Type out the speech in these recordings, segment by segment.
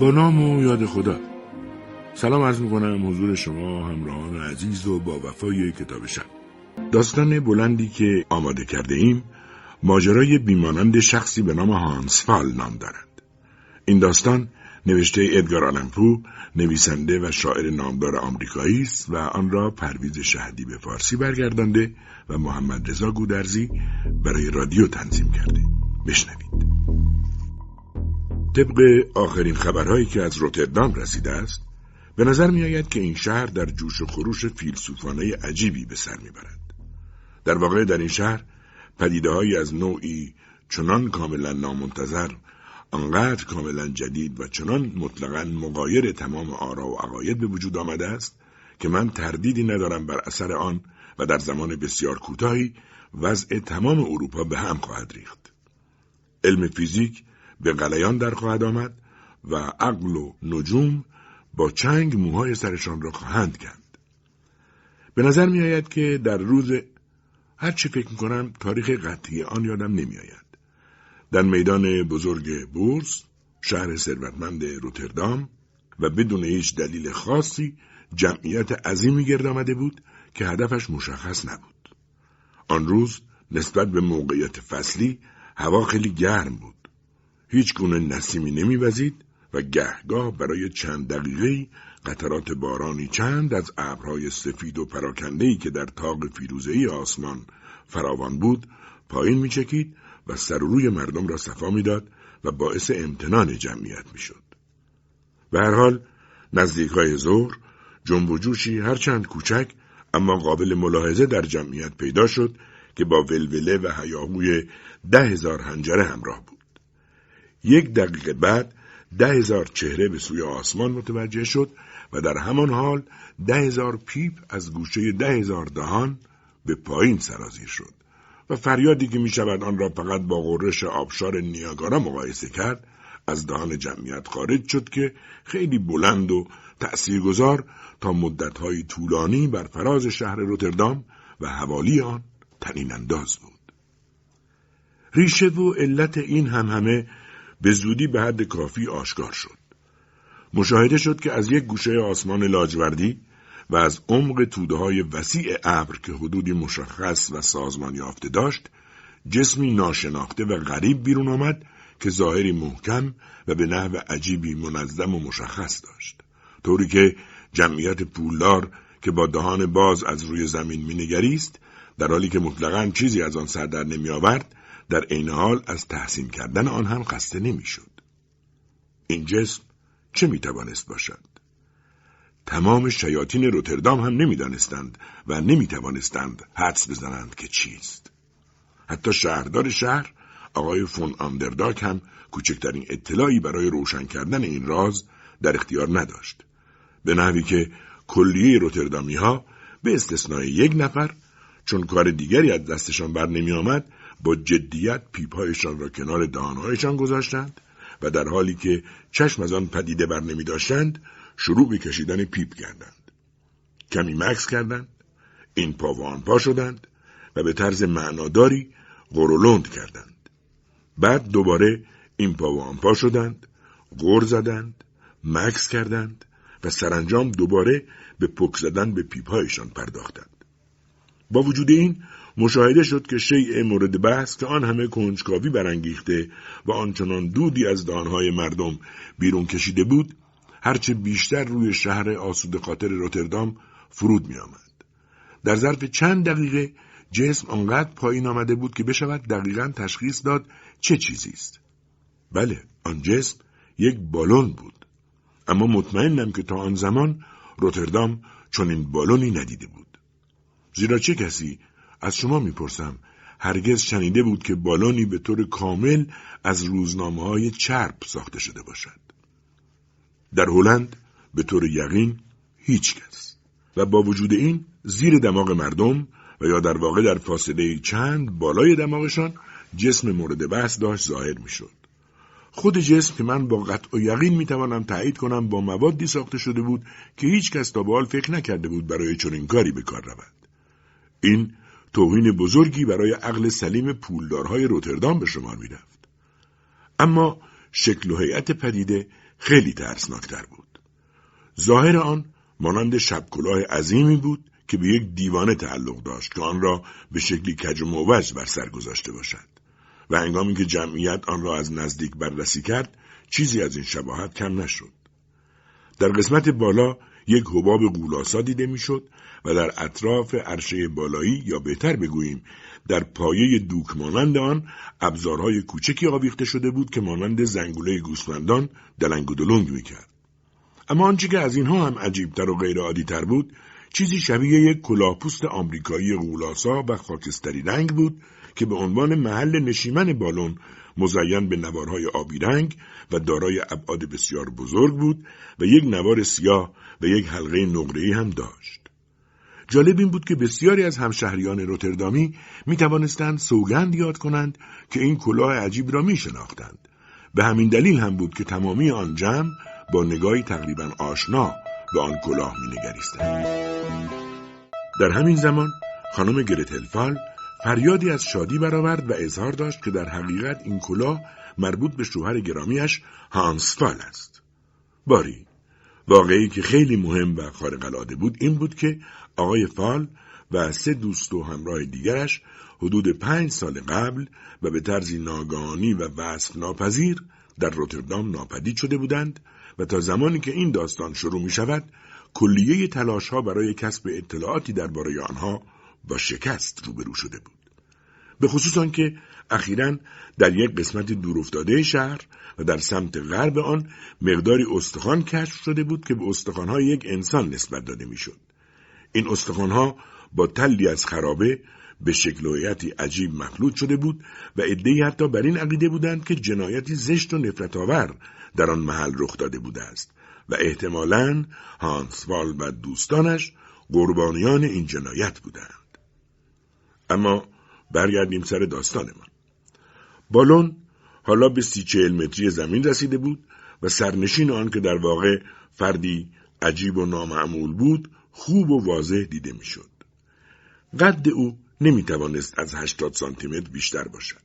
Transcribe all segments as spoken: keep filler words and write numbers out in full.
با نام و یاد خدا. سلام عرض میکنم حضور شما همراهان عزیز و با وفای کتاب شب. داستان بلندی که آماده کرده ایم ماجرای بیمانند شخصی به نام هانس فال نام دارد. این داستان نوشته ادگار آلن پو، نویسنده و شاعر نامدار آمریکایی است و آن را پرویز شهدی به فارسی برگردانده و محمد رضا گودرزی برای رادیو تنظیم کرده. بشنوید. طبق آخرین خبرهایی که از روتردام رسیده است، به نظر می آید که این شهر در جوش و خروش فیلسوفانه عجیبی به سر می برد. در واقع در این شهر پدیده‌هایی از نوعی چنان کاملا نامنتظر، انقدر کاملا جدید و چنان مطلقاً مغایر تمام آرا و عقاید به وجود آمده است که من تردیدی ندارم بر اثر آن و در زمان بسیار کوتاهی وضع تمام اروپا به هم خواهد ریخت. علم فیزیک به غلیان در خواهد آمد و عقل و نجوم با چنگ موهای سرشان را خواهند کند. به نظر می آید که در روز هر چی فکر می کنم تاریخ قطعی آن یادم نمی آید. در میدان بزرگ بورس، شهر ثروتمند روتردام، و بدون هیچ دلیل خاصی جمعیت عظیمی گرد آمده بود که هدفش مشخص نبود. آن روز نسبت به موقعیت فصلی هوا خیلی گرم بود. هیچ گونه نسیمی نمی‌وزید و گهگاه برای چند دقیقه‌ای قطرات بارانی چند از ابرهای سفید و پراکنده‌ای که در طاق فیروزه‌ای آسمان فراوان بود پایین می‌چکید و سر و روی مردم را صفا می‌داد و باعث امتنان جمعیت می‌شد. به هر حال نزدیک‌های ظهر جنب و جوشی هرچند کوچک اما قابل ملاحظه در جمعیت پیدا شد که با ولوله و هیاهوی ده هزار حنجره همراه بود. یک دقیقه بعد ده هزار چهره به سوی آسمان متوجه شد و در همان حال ده هزار پیپ از گوشه ده هزار دهان به پایین سرازیر شد و فریادی که می شود آن را فقط با غرش آبشار نیاگارا مقایسه کرد از دهان جمعیت خارج شد که خیلی بلند و تأثیرگذار تا مدت‌های طولانی بر فراز شهر روتردام و حوالی آن طنین انداز بود. ریشه و علت این همهمه به زودی به حد کافی آشکار شد. مشاهده شد که از یک گوشه آسمان لاجوردی و از عمق توده‌های وسیع ابر که حدودی مشخص و سازمان یافته داشت، جسمی ناشناخته و غریب بیرون آمد که ظاهری محکم و به نحو عجیبی منظم و مشخص داشت، طوری که جمعیت پولدار که با دهان باز از روی زمین می‌نگریست، در حالی که مطلقاً چیزی از آن سر در نمی‌آورد، در این حال از تحسین کردن آن هم خسته نمی شد. این جسم چه می توانست باشد؟ تمام شیاطین روتردام هم نمی دانستند و نمی توانستند حدس بزنند که چیست. حتی شهردار شهر آقای فون آندرداک هم کوچکترین اطلاعی برای روشن کردن این راز در اختیار نداشت، به نحوی که کلیه روتردامی ها به استثنای یک نفر چون کار دیگری از دستشان بر نمی آمد با جدیت پیپ‌هایشان را کنار دهان‌هایشان گذاشتند و در حالی که چشم از آن پدیده بر نمی داشتند شروع به کشیدن پیپ کردند. کمی مکث کردند، این پا و آن پا شدند و به طرز معناداری غرولند کردند. بعد دوباره این پا و آن پا شدند، غر زدند، مکث کردند و سرانجام دوباره به پک زدن به پیپ‌هایشان پرداختند. با وجود این مشاهده شد که شیء مورد بحث که آن همه کنجکاوی برانگیخته و آنچنان دودی از دهان‌های مردم بیرون کشیده بود، هرچه بیشتر روی شهر آسوده خاطر روتردام فرود می آمد. در ظرف چند دقیقه جسم آنقدر پایین آمده بود که بشود دقیقاً تشخیص داد چه چیزی است. بله، آن جسم یک بالون بود، اما مطمئنم که تا آن زمان روتردام چنین بالونی ندیده بود. زیرا چه کسی، از شما میپرسم، هرگز شنیده بود که بالونی به طور کامل از روزنامه‌های چرب ساخته شده باشد؟ در هلند به طور یقین هیچ کس. و با وجود این زیر دماغ مردم و یا در واقع در فاصله چند بالای دماغشان جسم مورد بحث داشت ظاهر میشد. خود جسم که من با قطع و یقین میتوانم تایید کنم با موادی ساخته شده بود که هیچ کس تا به حال فکر نکرده بود برای چنین کاری به کار رود. این توهین بزرگی برای عقل سلیم پولدارهای روتردام به شمار می رفت. اما شکل و هیئت پدیده خیلی ترسناکتر بود. ظاهر آن مانند شبکلاه عظیمی بود که به یک دیوانه تعلق داشت که آن را به شکلی کج و موج بر سر گذاشته باشد و هنگامی که جمعیت آن را از نزدیک بررسی کرد چیزی از این شباهت کم نشد. در قسمت بالا یک حباب غولاسا دیده میشد و در اطراف عرشه بالایی یا بهتر بگوییم در پایه دوک مانند آن ابزارهای کوچکی آویخته شده بود که مانند زنگوله گوسفندان دلنگ و دلنگ میکرد. اما آنچه که از اینها هم عجیبتر و غیرعادیتر بود چیزی شبیه یک کلاهپوست آمریکایی غولاسا و خاکستری رنگ بود که به عنوان محل نشیمن بالون مزین به نوارهای آبی رنگ و دارای ابعاد بسیار بزرگ بود و یک نوار سیاه و یک حلقه نقره‌ای هم داشت. جالب این بود که بسیاری از همشهریان روتردامی می توانستند سوگند یاد کنند که این کلاه عجیب را می شناختند. به همین دلیل هم بود که تمامی آن جمع با نگاهی تقریباً آشنا به آن کلاه می نگریستند. در همین زمان خانم گرتل فال فریادی از شادی برآورد و اظهار داشت که در حقیقت این کلاه مربوط به شوهر گرامیش هانس فال است. باری، واقعی که خیلی مهم و خارق‌العاده بود این بود که آقای فال و سه دوست و همراه دیگرش حدود پنج سال قبل و به طرزی ناگهانی و وصف ناپذیر در روتردام ناپدید شده بودند و تا زمانی که این داستان شروع می شود کلیه تلاش‌ها برای کسب اطلاعاتی درباره آنها با شکست روبرو شده بود. به خصوص آن که اخیراً در یک قسمت دورافتاده شهر و در سمت غرب آن مقداری استخوان کشف شده بود که به استخوان‌های یک انسان نسبت داده می‌شد. این استخوان‌ها با تلی از خرابه به شکل و هیئتی عجیب مخلوط شده بود و عده‌ای حتی بر این عقیده بودند که جنایتی زشت و نفرت‌آور در آن محل رخ داده بوده است و احتمالاً هانس فال و دوستانش قربانیان این جنایت بودند. اما برگردیم سر داستان ما. بالون حالا به سی چهل متری زمین رسیده بود و سرنشین آن که در واقع فردی عجیب و نامعمول بود خوب و واضح دیده می شد. قد او نمی توانست از هشتاد سانتیمتر بیشتر باشد.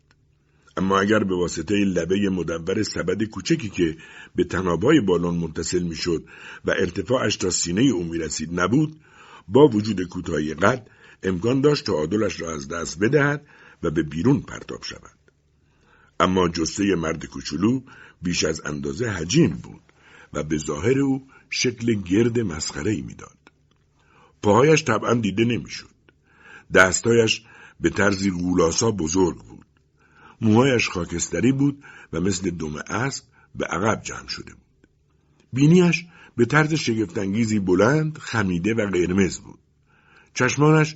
اما اگر به واسطه لبه مدور سبد کوچکی که به تنابهای بالون متصل می شد و ارتفاعش تا سینه او می رسید نبود، با وجود کوتاهی قد امکان داشت تعادلش را از دست بدهد و به بیرون پرتاب شود. اما جثه مرد کوچولو بیش از اندازه حجیم بود و به ظاهر او شکل گرد مسخره‌ای میداد. پاهایش طبعا دیده نمیشد. دستهایش به طرزی غولاسا بزرگ بود. موهایش خاکستری بود و مثل دم اسب به عقب جمع شده بود. بینیش به طرز شگفت‌انگیزی بلند، خمیده و قرمز بود. چشمانش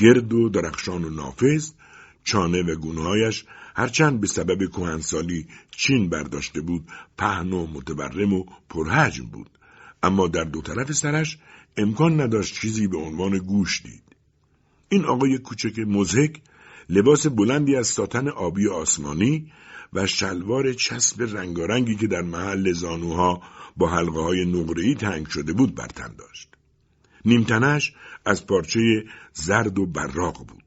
گرد و درخشان و نافذ، چانه و گونه‌هایش هرچند به سبب کهنسالی چین برداشته بود پهن و متورم و پرحجم بود، اما در دو طرف سرش امکان نداشت چیزی به عنوان گوش دید. این آقای کوچک مضحک لباس بلندی از ساتن آبی آسمانی و شلوار چسب رنگارنگی که در محل زانوها با حلقه‌های نقره‌ای تنگ شده بود بر تن داشت. نیمتنش از پارچه زرد و براق بود.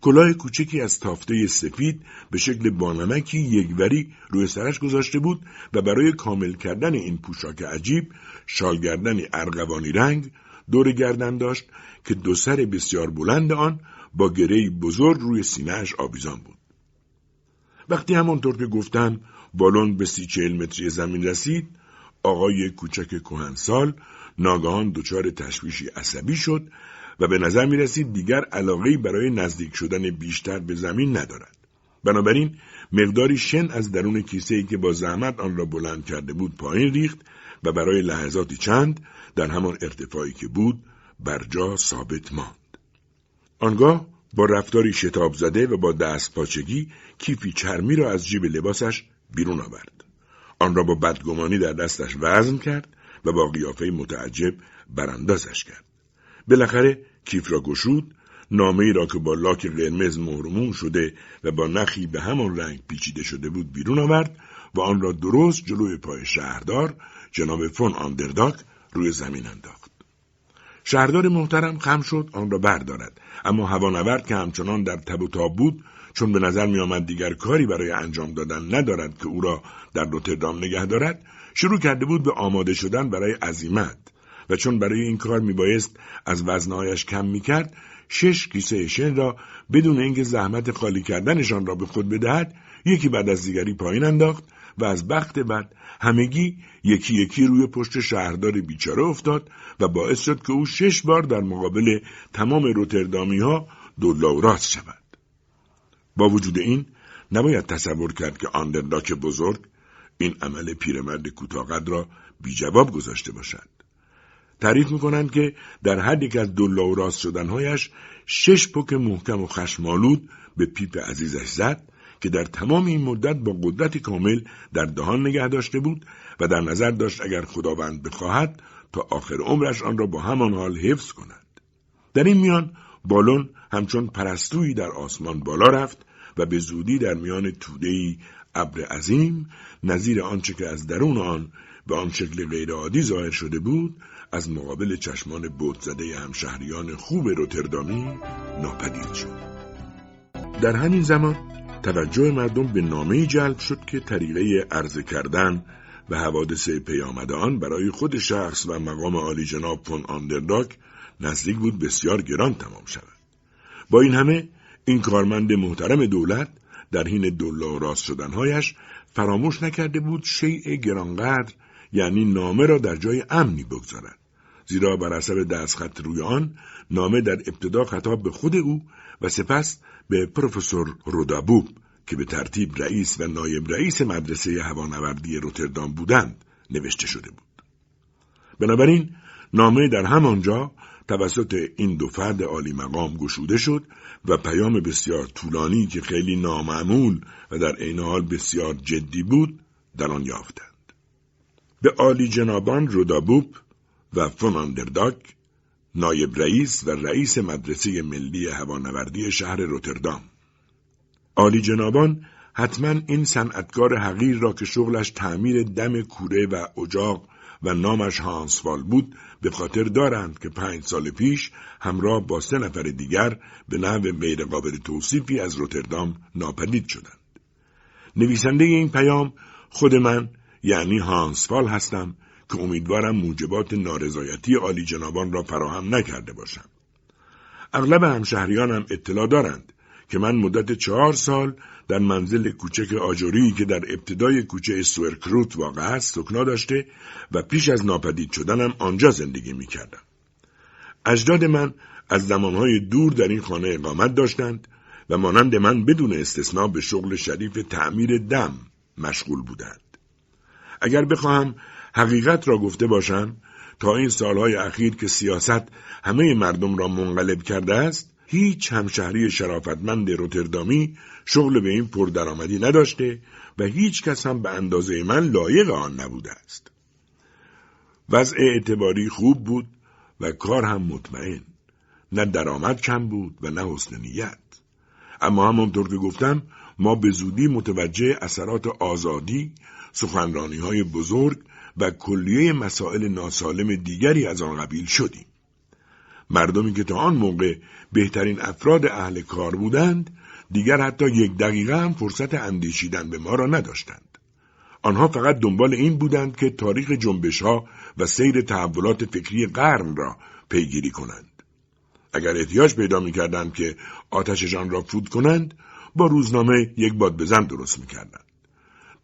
کلاه کوچکی از تافته سفید به شکل بانمکی یکوری روی سرش گذاشته بود و برای کامل کردن این پوشاک عجیب شالگردنی ارغوانی رنگ دور گردن داشت که دو سر بسیار بلند آن با گره‌ای بزرگ روی سینه‌اش آویزان بود. وقتی همانطور که گفتم بالون به سی چهل متری زمین رسید، آقای کوچک کهنسال ناگهان دچار تشویشی عصبی شد و به نظر می رسید دیگر علاقه‌ای برای نزدیک شدن بیشتر به زمین ندارد. بنابراین مقداری شن از درون کیسه‌ای که با زحمت آن را بلند کرده بود پایین ریخت و برای لحظاتی چند در همان ارتفاعی که بود بر جا ثابت ماند. آنگاه با رفتاری شتاب زده و با دست پاچگی کیفی چرمی را از جیب لباسش بیرون آورد. آن را با بدگمانی در دستش وزن کرد و با قیافه متعجب براندازش کرد. بالاخره کیف را گشود، نامه‌ای را که با لاک قرمز مهرموم شده و با نخی به همان رنگ پیچیده شده بود بیرون آورد و آن را درست جلوی پای شهردار جناب فون آندرداک روی زمین انداخت. شهردار محترم خم شد آن را بردارد، اما هوانورد که همچنان در تب و تاب بود، چون به نظر می آمد دیگر کاری برای انجام دادن ندارد که او را در روتردام نگه دارد، شروع کرده بود به آماده شدن برای عزیمت و چون برای این کار میبایست از وزنهایش کم میکرد، شش کیسه شن را بدون اینکه زحمت خالی کردنشان را به خود بدهد یکی بعد از دیگری پایین انداخت و از بخت بعد همگی یکی یکی روی پشت شهردار بیچاره افتاد و باعث شد که او شش بار در مقابل تمام روتردامی ها دولا و راست شود. با وجود این نباید تصور کرد که آندرداک بزرگ این عمل پیرمرد کوتاه‌قد را بی جواب گذاشته باشد. تعریف می‌کنند که در هر یک از دولا و راست شدن‌هایش شش پک محکم و خشمالود به پیپ عزیزش زد که در تمام این مدت با قدرت کامل در دهان نگه داشته بود و در نظر داشت اگر خداوند بخواهد تا آخر عمرش آن را با همان حال حفظ کند. در این میان بالون همچون پرستویی در آسمان بالا رفت و به زودی در میان توده‌ای ابر عظیم نظیر آنچه که از درون آن به آن شکل غیرعادی ظاهر شده بود از مقابل چشمان بهت‌زده همشهریان خوب روتردامی ناپدید شد. در همین زمان توجه مردم به نامه‌ای جلب شد که طریقه عرضه کردن و حوادث پیامد آن برای خود شخص و مقام عالی جناب فون آندرداگ نزدیک بود بسیار گران تمام شود. با این همه این کارمند محترم دولت در حین دولا و راست شدنهایش فراموش نکرده بود شیء گرانقدر یعنی نامه را در جای امنی بگذارد، زیرا بر اثر دستخط روی آن نامه در ابتدا خطاب به خود او و سپس به پروفسور رودابوب که به ترتیب رئیس و نایب رئیس مدرسه هوانوردی روتردام بودند نوشته شده بود. بنابراین نامه در همانجا توسط این دو فرد عالی مقام گشوده شد و پیام بسیار طولانی که خیلی نامعمول و در عین حال بسیار جدی بود در آن یافتند. به عالی جنابان رودابوب و فون آندرداگ نایب رئیس و رئیس مدرسه ملی هوانوردی شهر روتردام. عالی جنابان حتما این صنعتکار حقیر را که شغلش تعمیر دم کوره و اجاق و نامش هانس فال بود به خاطر دارند که پنج سال پیش همراه با سه نفر دیگر به نحو غیر قابل توصیفی از روتردام ناپدید شدند. نویسنده این پیام خود من یعنی هانس فال هستم که امیدوارم موجبات نارضایتی عالی جنابان را فراهم نکرده باشم. اغلب همشهریانم اطلاع دارند که من مدت چهار سال در منزل کوچک آجوری که در ابتدای کوچه سورکروت واقع است سکنا داشته و پیش از ناپدید شدنم آنجا زندگی می کردم. اجداد من از زمانهای دور در این خانه اقامت داشتند و مانند من بدون استثنا به شغل شریف تعمیر دم مشغول بودند. اگر بخواهم حقیقت را گفته باشم، تا این سالهای اخیر که سیاست همه مردم را منقلب کرده است، هیچ همشهری شرافتمند روتردامی شغل به این پردرآمدی نداشته و هیچ کس هم به اندازه من لایق آن نبوده است. وضع اعتباری خوب بود و کار هم مطمئن، نه درآمد کم بود و نه حسن نیت. اما همانطور که گفتم ما به زودی متوجه اثرات آزادی، سخنرانی‌های بزرگ و کلیه مسائل ناسالم دیگری از آن قبیل شدیم. مردمی که تا آن موقع بهترین افراد اهل کار بودند، دیگر حتی یک دقیقه هم فرصت اندیشیدن به ما را نداشتند. آنها فقط دنبال این بودند که تاریخ جنبش‌ها و سیر تحولات فکری قرن را پیگیری کنند. اگر احتیاج پیدا می‌کردند که آتششان را فوت کنند، با روزنامه یک باد بزن درست می‌کردند.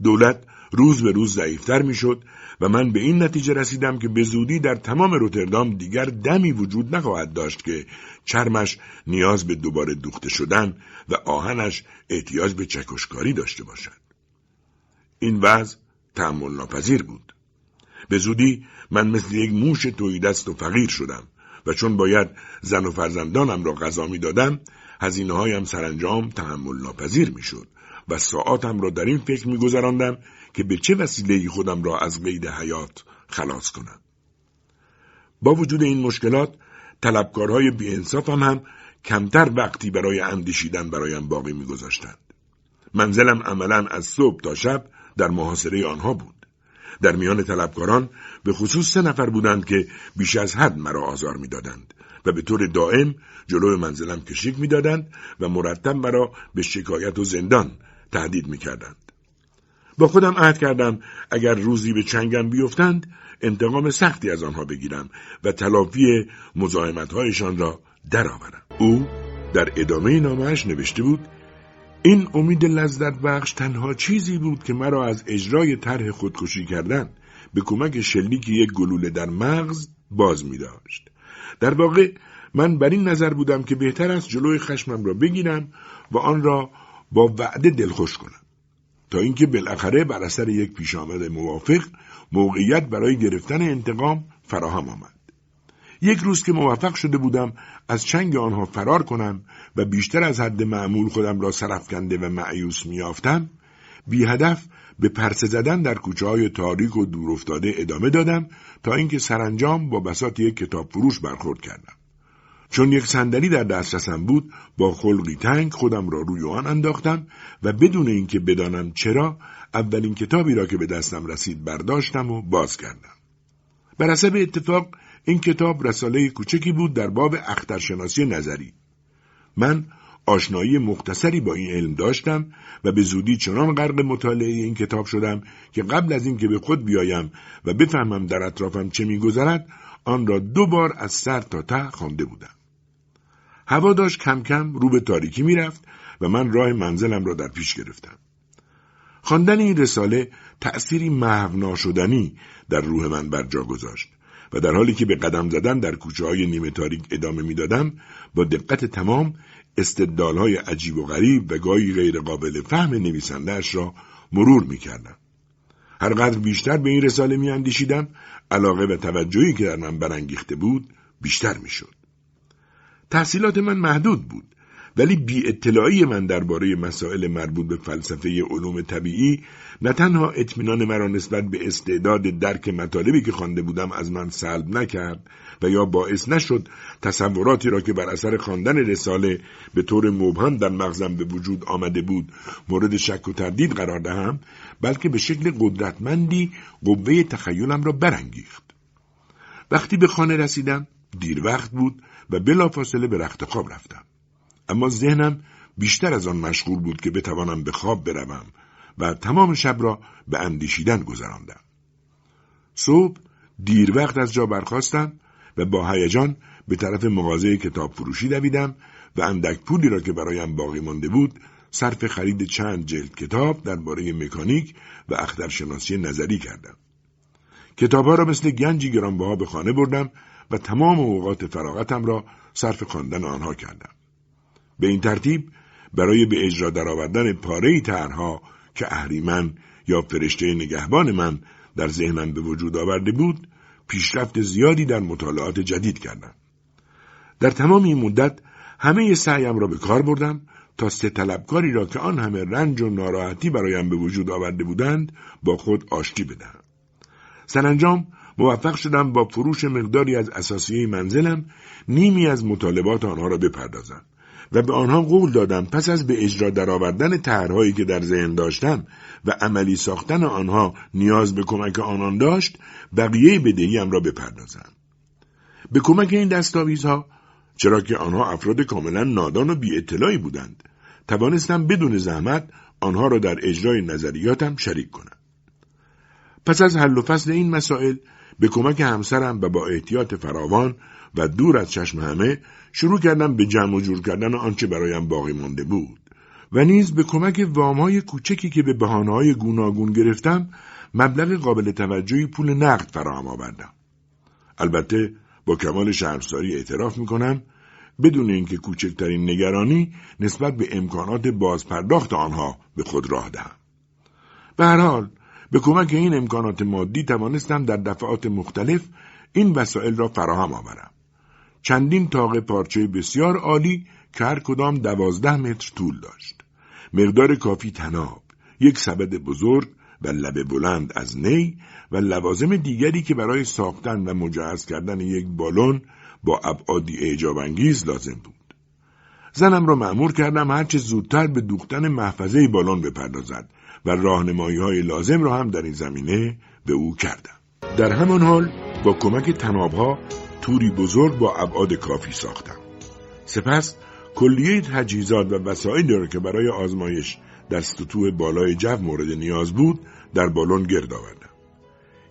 دولت روز به روز ضعیف‌تر می‌شد و من به این نتیجه رسیدم که به زودی در تمام روتردام دیگر دمی وجود نخواهد داشت که چرمش نیاز به دوباره دوخته شدن و آهنش احتیاج به چکشکاری داشته باشد. این وضع تأمل ناپذیر بود. به زودی من مثل یک موش تویی دست و فقیر شدم و چون باید زن و فرزندانم را غذا می‌دادم، هزینه‌هایم سرانجام تحمل ناپذیر می‌شد و ساعاتم را در این فکر می‌گذراندم که به چه وسیله‌ای خودم را از قید حیات خلاص کنم. با وجود این مشکلات، طلبکارهای بی‌انصافم هم کمتر وقتی برای اندیشیدن برایم باقی می‌گذاشتند. منزلم عملاً از صبح تا شب در محاصره آنها بود. در میان طلبکاران به خصوص سه نفر بودند که بیش از حد مرا آزار می‌دادند و به طور دائم جلوی منزلم کشیک می‌دادند و مرتب مرا به شکایت و زندان تهدید می‌کردند. با خودم عهد کردم اگر روزی به چنگم بیفتند انتقام سختی از آنها بگیرم و تلافی مزاحمت‌هایشان را درآورم. او در ادامه نامه‌اش نوشته بود: این امید لذت بخش تنها چیزی بود که مرا از اجرای طرح خودکشی کردن به کمک شلیک یک گلوله در مغز باز می‌داشت. در واقع من بر این نظر بودم که بهتر است جلوی خشمم را بگیرم و آن را با وعده دلخوش کنم تا اینکه بالاخره بر اثر یک پیش‌آمد موافق موقعیت برای گرفتن انتقام فراهم آمد. یک روز که موفق شده بودم از چنگ آنها فرار کنم و بیشتر از حد معمول خودم را سرفکنده و مأیوس میافتم، بی هدف به پرسه زدن در کوچه‌های تاریک و دورافتاده ادامه دادم تا اینکه سرانجام با بساط یک کتاب فروش برخورد کردم. چون یک صندلی در دسترسم بود، با خلقی تنگ خودم را روی آن انداختم و بدون اینکه بدانم چرا اولین کتابی را که به دستم رسید برداشتم و باز کردم. بر حسب اتفاق این کتاب رساله کوچکی بود در باب اخترشناسی نظری. من آشنایی مختصری با این علم داشتم و به زودی چنان غرق مطالعه این کتاب شدم که قبل از اینکه به خود بیایم و بفهمم در اطرافم چه می‌گذرد، آن را دو بار از سر تا ته خوانده بودم. هوا داشت کم کم رو به تاریکی میرفت و من راه منزلم را در پیش گرفتم. خواندن این رساله تأثیری محو ناشدنی در روح من برجا گذاشت و در حالی که به قدم زدن در کوچه‌های نیمه تاریک ادامه میدادم، با دقت تمام استدلال‌های عجیب و غریب و گاهی غیر قابل فهم نویسنده‌اش را مرور میکردم. هر قدر بیشتر به این رساله میاندیشیدم، علاقه و توجهی که در من برانگیخته بود بیشتر میشد. تحصیلات من محدود بود، ولی بی اطلاعی من درباره مسائل مربوط به فلسفه علوم طبیعی نه تنها اطمینان مرا نسبت به استعداد درک مطالبی که خوانده بودم از من سلب نکرد و یا باعث نشد تصوراتی را که بر اثر خواندن رساله به طور مبهم در مغزم به وجود آمده بود مورد شک و تردید قرار دهم، بلکه به شکل قدرتمندی قوه تخیلم را برانگیخت. وقتی به خانه رسیدم دیر وقت بود و بلافاصله به رخت خواب رفتم، اما ذهنم بیشتر از آن مشغول بود که بتوانم به خواب بروم و تمام شب را به اندیشیدن گذراندم. صبح دیر وقت از جا برخاستم و با هیجان به طرف مغازه کتاب فروشی دویدم و اندک پولی را که برایم باقی مانده بود صرف خرید چند جلد کتاب درباره مکانیک و اخترشناسی نظری کردم. کتاب‌ها را مثل گنجی گرانبها به خانه بردم و تمام اوقات فراغتم را صرف خواندن آنها کردم. به این ترتیب برای به اجرا درآوردن پاره‌ای طرح‌ها که اهریمن یا فرشته نگهبان من در ذهنم به وجود آورده بود، پیشرفت زیادی در مطالعات جدید کردم. در تمام این مدت همه سعیم را به کار بردم تا سه طلبکاری را که آن همه رنج و ناراحتی برایم به وجود آورده بودند با خود آشتی بدهم. سرانجام موفق شدم با فروش مقداری از اساسیه منزلم نیمی از مطالبات آنها را بپردازم و به آنها قول دادم پس از به اجرا درآوردن طرح‌هایی که در ذهن داشتم و عملی ساختن آنها نیاز به کمک آنان داشت، بقیه بدهی‌ام را بپردازم. به کمک این دستاویزها، چرا که آنها افراد کاملا نادان و بی اطلاعی بودند، توانستم بدون زحمت آنها را در اجرای نظریاتم شریک کنم. پس از حل و فصل این مسائل به کمک همسرم و با احتیاط فراوان و دور از چشم همه شروع کردم به جمع و جور کردن آنچه برایم باقی مانده بود و نیز به کمک وام‌های کوچکی که به بهانه‌های گوناگون گرفتم مبلغ قابل توجهی پول نقد فراهم آوردم. البته با کمال شرمساری اعتراف می‌کنم بدون اینکه کوچکترین نگرانی نسبت به امکانات بازپرداخت آنها به خود راه دهم. به هر حال به کمک این امکانات مادی توانستم در دفعات مختلف این وسایل را فراهم آورم. چندین تاقه پارچه بسیار عالی که هر کدام دوازده متر طول داشت، مقدار کافی طناب، یک سبد بزرگ و لبه بلند از نی و لوازم دیگری که برای ساختن و مجهز کردن یک بالون با ابعادی اعجاب انگیز لازم بود. زنم را مأمور کردم هر چه زودتر به دوختن محفظه بالون بپردازد و راهنمایی‌های لازم را هم در این زمینه به او کردم. در همان حال با کمک طناب‌ها توری بزرگ با ابعاد کافی ساختم. سپس کلیه تجهیزات و وسایلی را که برای آزمایش در سطوح بالای جو مورد نیاز بود در بالون گرد آوردم.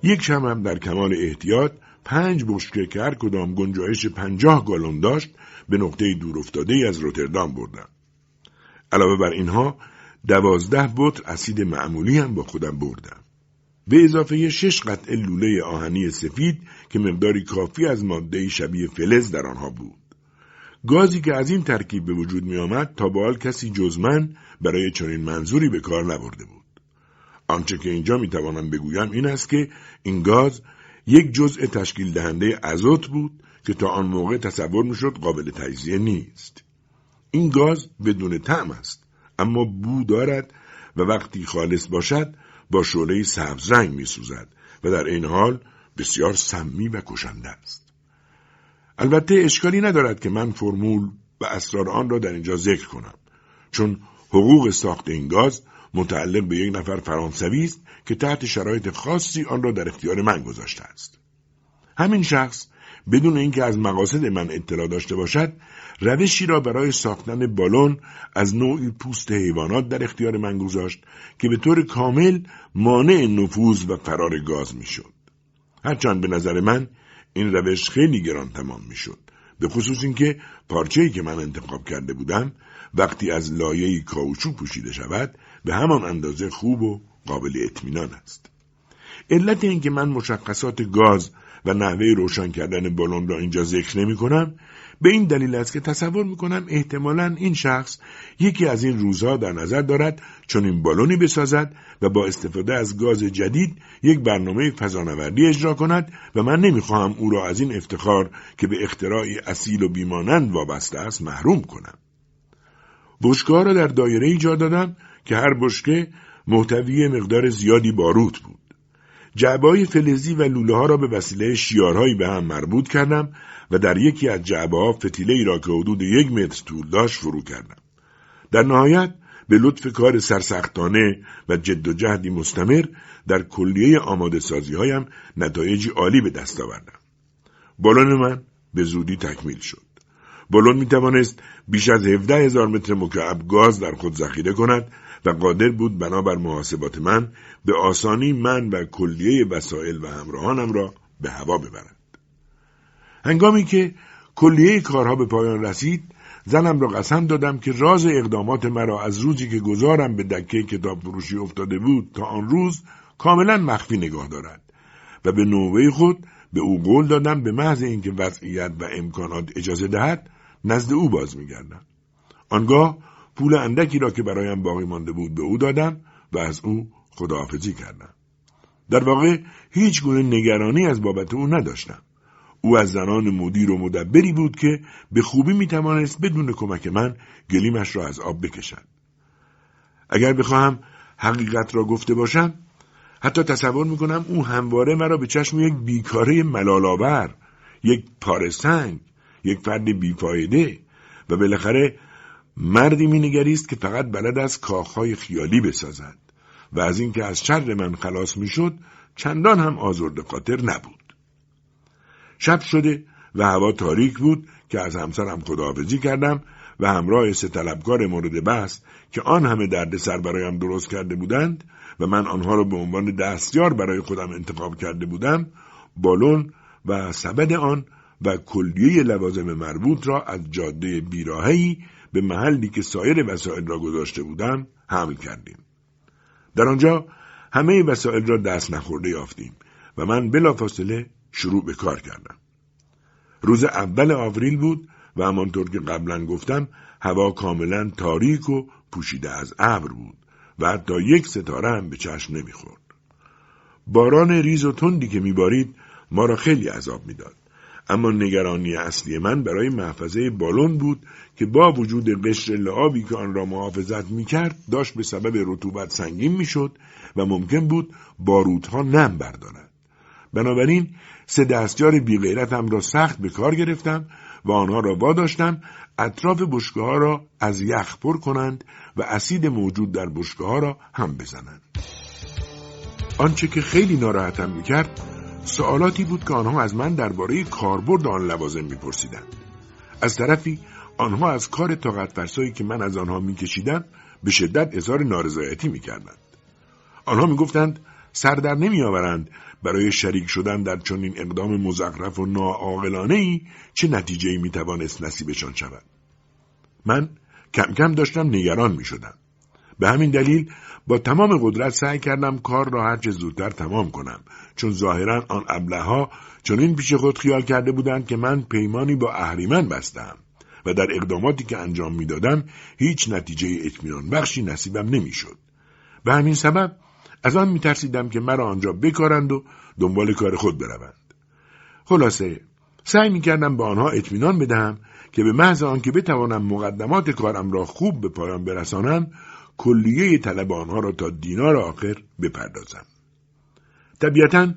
یک شمم در کمال احتیاط پنج بشکه که هر کدام گنجایش پنجاه گالون داشت به نقطه دور افتاده ای از روتردام بردم. علاوه بر اینها دوازده بطر اسید معمولی هم با خودم بردم. به اضافه شش قطعه لوله آهنی سفید که مقداری کافی از ماده شبیه فلز در آنها بود. گازی که از این ترکیب به وجود می آمد تا به حال کسی جز من برای چنین منظوری به کار نبرده بود. آنچه که اینجا می توانم بگویم این است که این گاز یک جزء تشکیل دهنده ازوت بود که تا آن موقع تصور می شد قابل تجزیه نیست. این گاز بدون طعم است اما بو دارد و وقتی خالص باشد با شعله سبز رنگ می سوزد و در این حال بسیار سمی و کشنده است. البته اشکالی ندارد که من فرمول و اسرار آن را در اینجا ذکر کنم، چون حقوق ساخت این گاز متعلق به یک نفر فرانسوی است که تحت شرایط خاصی آن را در اختیار من گذاشته است. همین شخص بدون اینکه از مقاصد من اطلاع داشته باشد، روشی را برای ساختن بالون از نوعی پوست حیوانات در اختیار من گذاشت که به طور کامل مانع نفوذ و فرار گاز میشد. هرچند به نظر من این روش خیلی گران تمام میشد، به خصوص اینکه پارچه‌ای که من انتخاب کرده بودم وقتی از لایه‌ای کاوچو پوشیده شود به همان اندازه خوب و قابل اطمینان است. علت اینکه من مشخصات گاز و نحوه روشن کردن بالون را اینجا ذکر نمی کنم به این دلیل است که تصور می کنم احتمالاً این شخص یکی از این روزها در نظر دارد چنین بالونی بسازد و با استفاده از گاز جدید یک برنامه فضانوردی اجرا کند و من نمی خواهم او را از این افتخار که به اختراعی اصیل و بیمانند وابسته است محروم کنم. بشکه‌ها را در دایره ای جا دادم که هر بشکه محتوی مقدار زیادی باروت بود. جعبه‌های فلزی و لوله‌ها را به وسیله شیارهایی به هم مربوط کردم و در یکی از جعبه‌ها فتیله‌ای را که حدود یک متر طول داشت فرو کردم. در نهایت به لطف کار سرسختانه و جد و جهدی مستمر در کلیه آماده سازی‌هایم نتایجی عالی به دست آوردم. بالون من به زودی تکمیل شد. بالون می‌توانست بیش از هفده هزار متر مکعب گاز در خود ذخیره کند و قادر بود بنابر محاسبات من به آسانی من و کلیه وسایل و همراهانم را به هوا ببرد. هنگامی که کلیه کارها به پایان رسید، زنم را قسم دادم که راز اقدامات مرا از روزی که گذارم به دکه کتاب فروشی افتاده بود تا آن روز کاملا مخفی نگاه دارد و به نوبه خود به او قول دادم به محض اینکه وضعیت و امکانات اجازه دهد نزد او باز می‌گردم. آنگاه پول اندکی را که برایم باقی مانده بود به او دادم و از او خداحافظی کردم. در واقع هیچ گونه نگرانی از بابت او نداشتم. او از زنان مدیر و مدبری بود که به خوبی میتوانست بدون کمک من گلیمش را از آب بکشد. اگر بخواهم حقیقت را گفته باشم، حتی تصور میکنم او همواره مرا به چشم یک بیکاره ملالآور، یک پاره سنگ، یک فرد بیفایده و بالاخره مردی مینگریست که فقط بلد از کاخهای خیالی بسازد و از اینکه از شر من خلاص میشد چندان هم آزرده خاطر نبود. شب شده و هوا تاریک بود که از همسرم خداحافظی کردم و همراه سه طلبکار مورد بحث که آن همه دردسر برایم درست کرده بودند و من آنها را به عنوان دستیار برای خودم انتخاب کرده بودم، بالون و سبد آن و کلیه لوازم مربوط را از جاده بیراهه‌ای به محلی که سایر وسایل را گذاشته بودم حمل کردیم. در آنجا همه وسایل را دست نخورده یافتیم و من بلافاصله شروع به کار کردم. روز اول آوریل بود و همانطور که قبلا گفتم هوا کاملا تاریک و پوشیده از ابر بود و حتی یک ستاره هم به چشم نمیخورد. باران ریز و تندی که میبارید ما را خیلی عذاب میداد، اما نگرانی اصلی من برای محفظه بالون بود که با وجود قشر لعابی که آن را محافظت میکرد داشت به سبب رطوبت سنگین میشد و ممکن بود بارودها نم بردارد. بنابراین سه دستیار بیغیرتم را سخت به کار گرفتم و آنها را واداشتم اطراف بشکه ها را از یخ پر کنند و اسید موجود در بشکه ها را هم بزنند. آنچه که خیلی ناراحتم میکرد سوالاتی بود که آنها از من درباره کاربرد آن لوازم میپرسیدند. از طرفی آنها از کار طاقت فرسایی که من از آنها میکشیدم به شدت اظهار نارضایتی می‌کردند. آنها می‌گفتند سر در نمی‌آورند برای شریک شدن در چنین اقدام مزخرف و ناعاقلانه‌ای چه نتیجه‌ای می‌توانست نصیبشان شود. من کم کم داشتم نگران می‌شدم. به همین دلیل با تمام قدرت سعی کردم کار را هرچه زودتر تمام کنم، چون ظاهراً آن ابله‌ها چنین پیش خود خیال کرده بودند که من پیمانی با اهریمن بستم و در اقداماتی که انجام می‌دادم هیچ نتیجه اطمینان بخشی نصیبم نمی‌شد. به همین سبب از آن می‌ترسیدم که مرا آنجا بکارند و دنبال کار خود بروند. خلاصه سعی می‌کردم به آنها اطمینان بدهم که به محض آنکه بتوانم مقدمات کارم را خوب به پایان برسانم، کلیه طلب آنها را تا دینار آخر بپردازم. طبیعتاً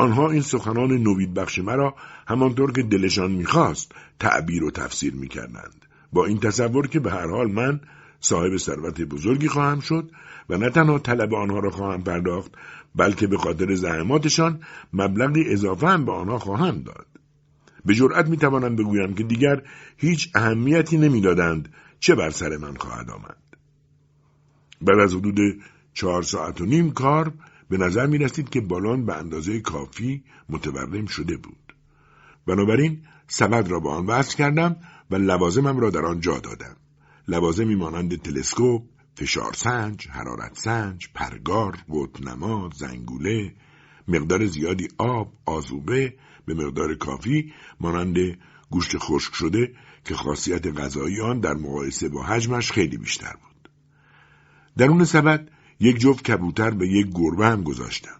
آنها این سخنان نوید بخش مرا همانطور که دلشان می‌خواست تعبیر و تفسیر می‌کردند، با این تصور که به هر حال من صاحب ثروت بزرگی خواهم شد و نه تنها طلب آنها را خواهم پرداخت، بلکه به خاطر زحماتشان مبلغی اضافه هم به آنها خواهم داد. به جرئت می‌توانم بگویم که دیگر هیچ اهمیتی نمی‌دادند چه بر سر من خواهد آمد. بعد از حدود چهار ساعت و نیم کار به نظر می رسید که بالان به اندازه کافی متورم شده بود. بنابراین سبد را به آن وصل کردم و لوازمم را در آن جا دادم. لوازمی مانند تلسکوپ، فشار سنج، حرارت سنج، پرگار، قطب‌نما، زنگوله، مقدار زیادی آب، آذوبه به مقدار کافی مانند گوشت خشک شده که خاصیت غذایی آن در مقایسه با حجمش خیلی بیشتر بود. درون سبد یک جفت کبوتر و یک گربه هم گذاشتم.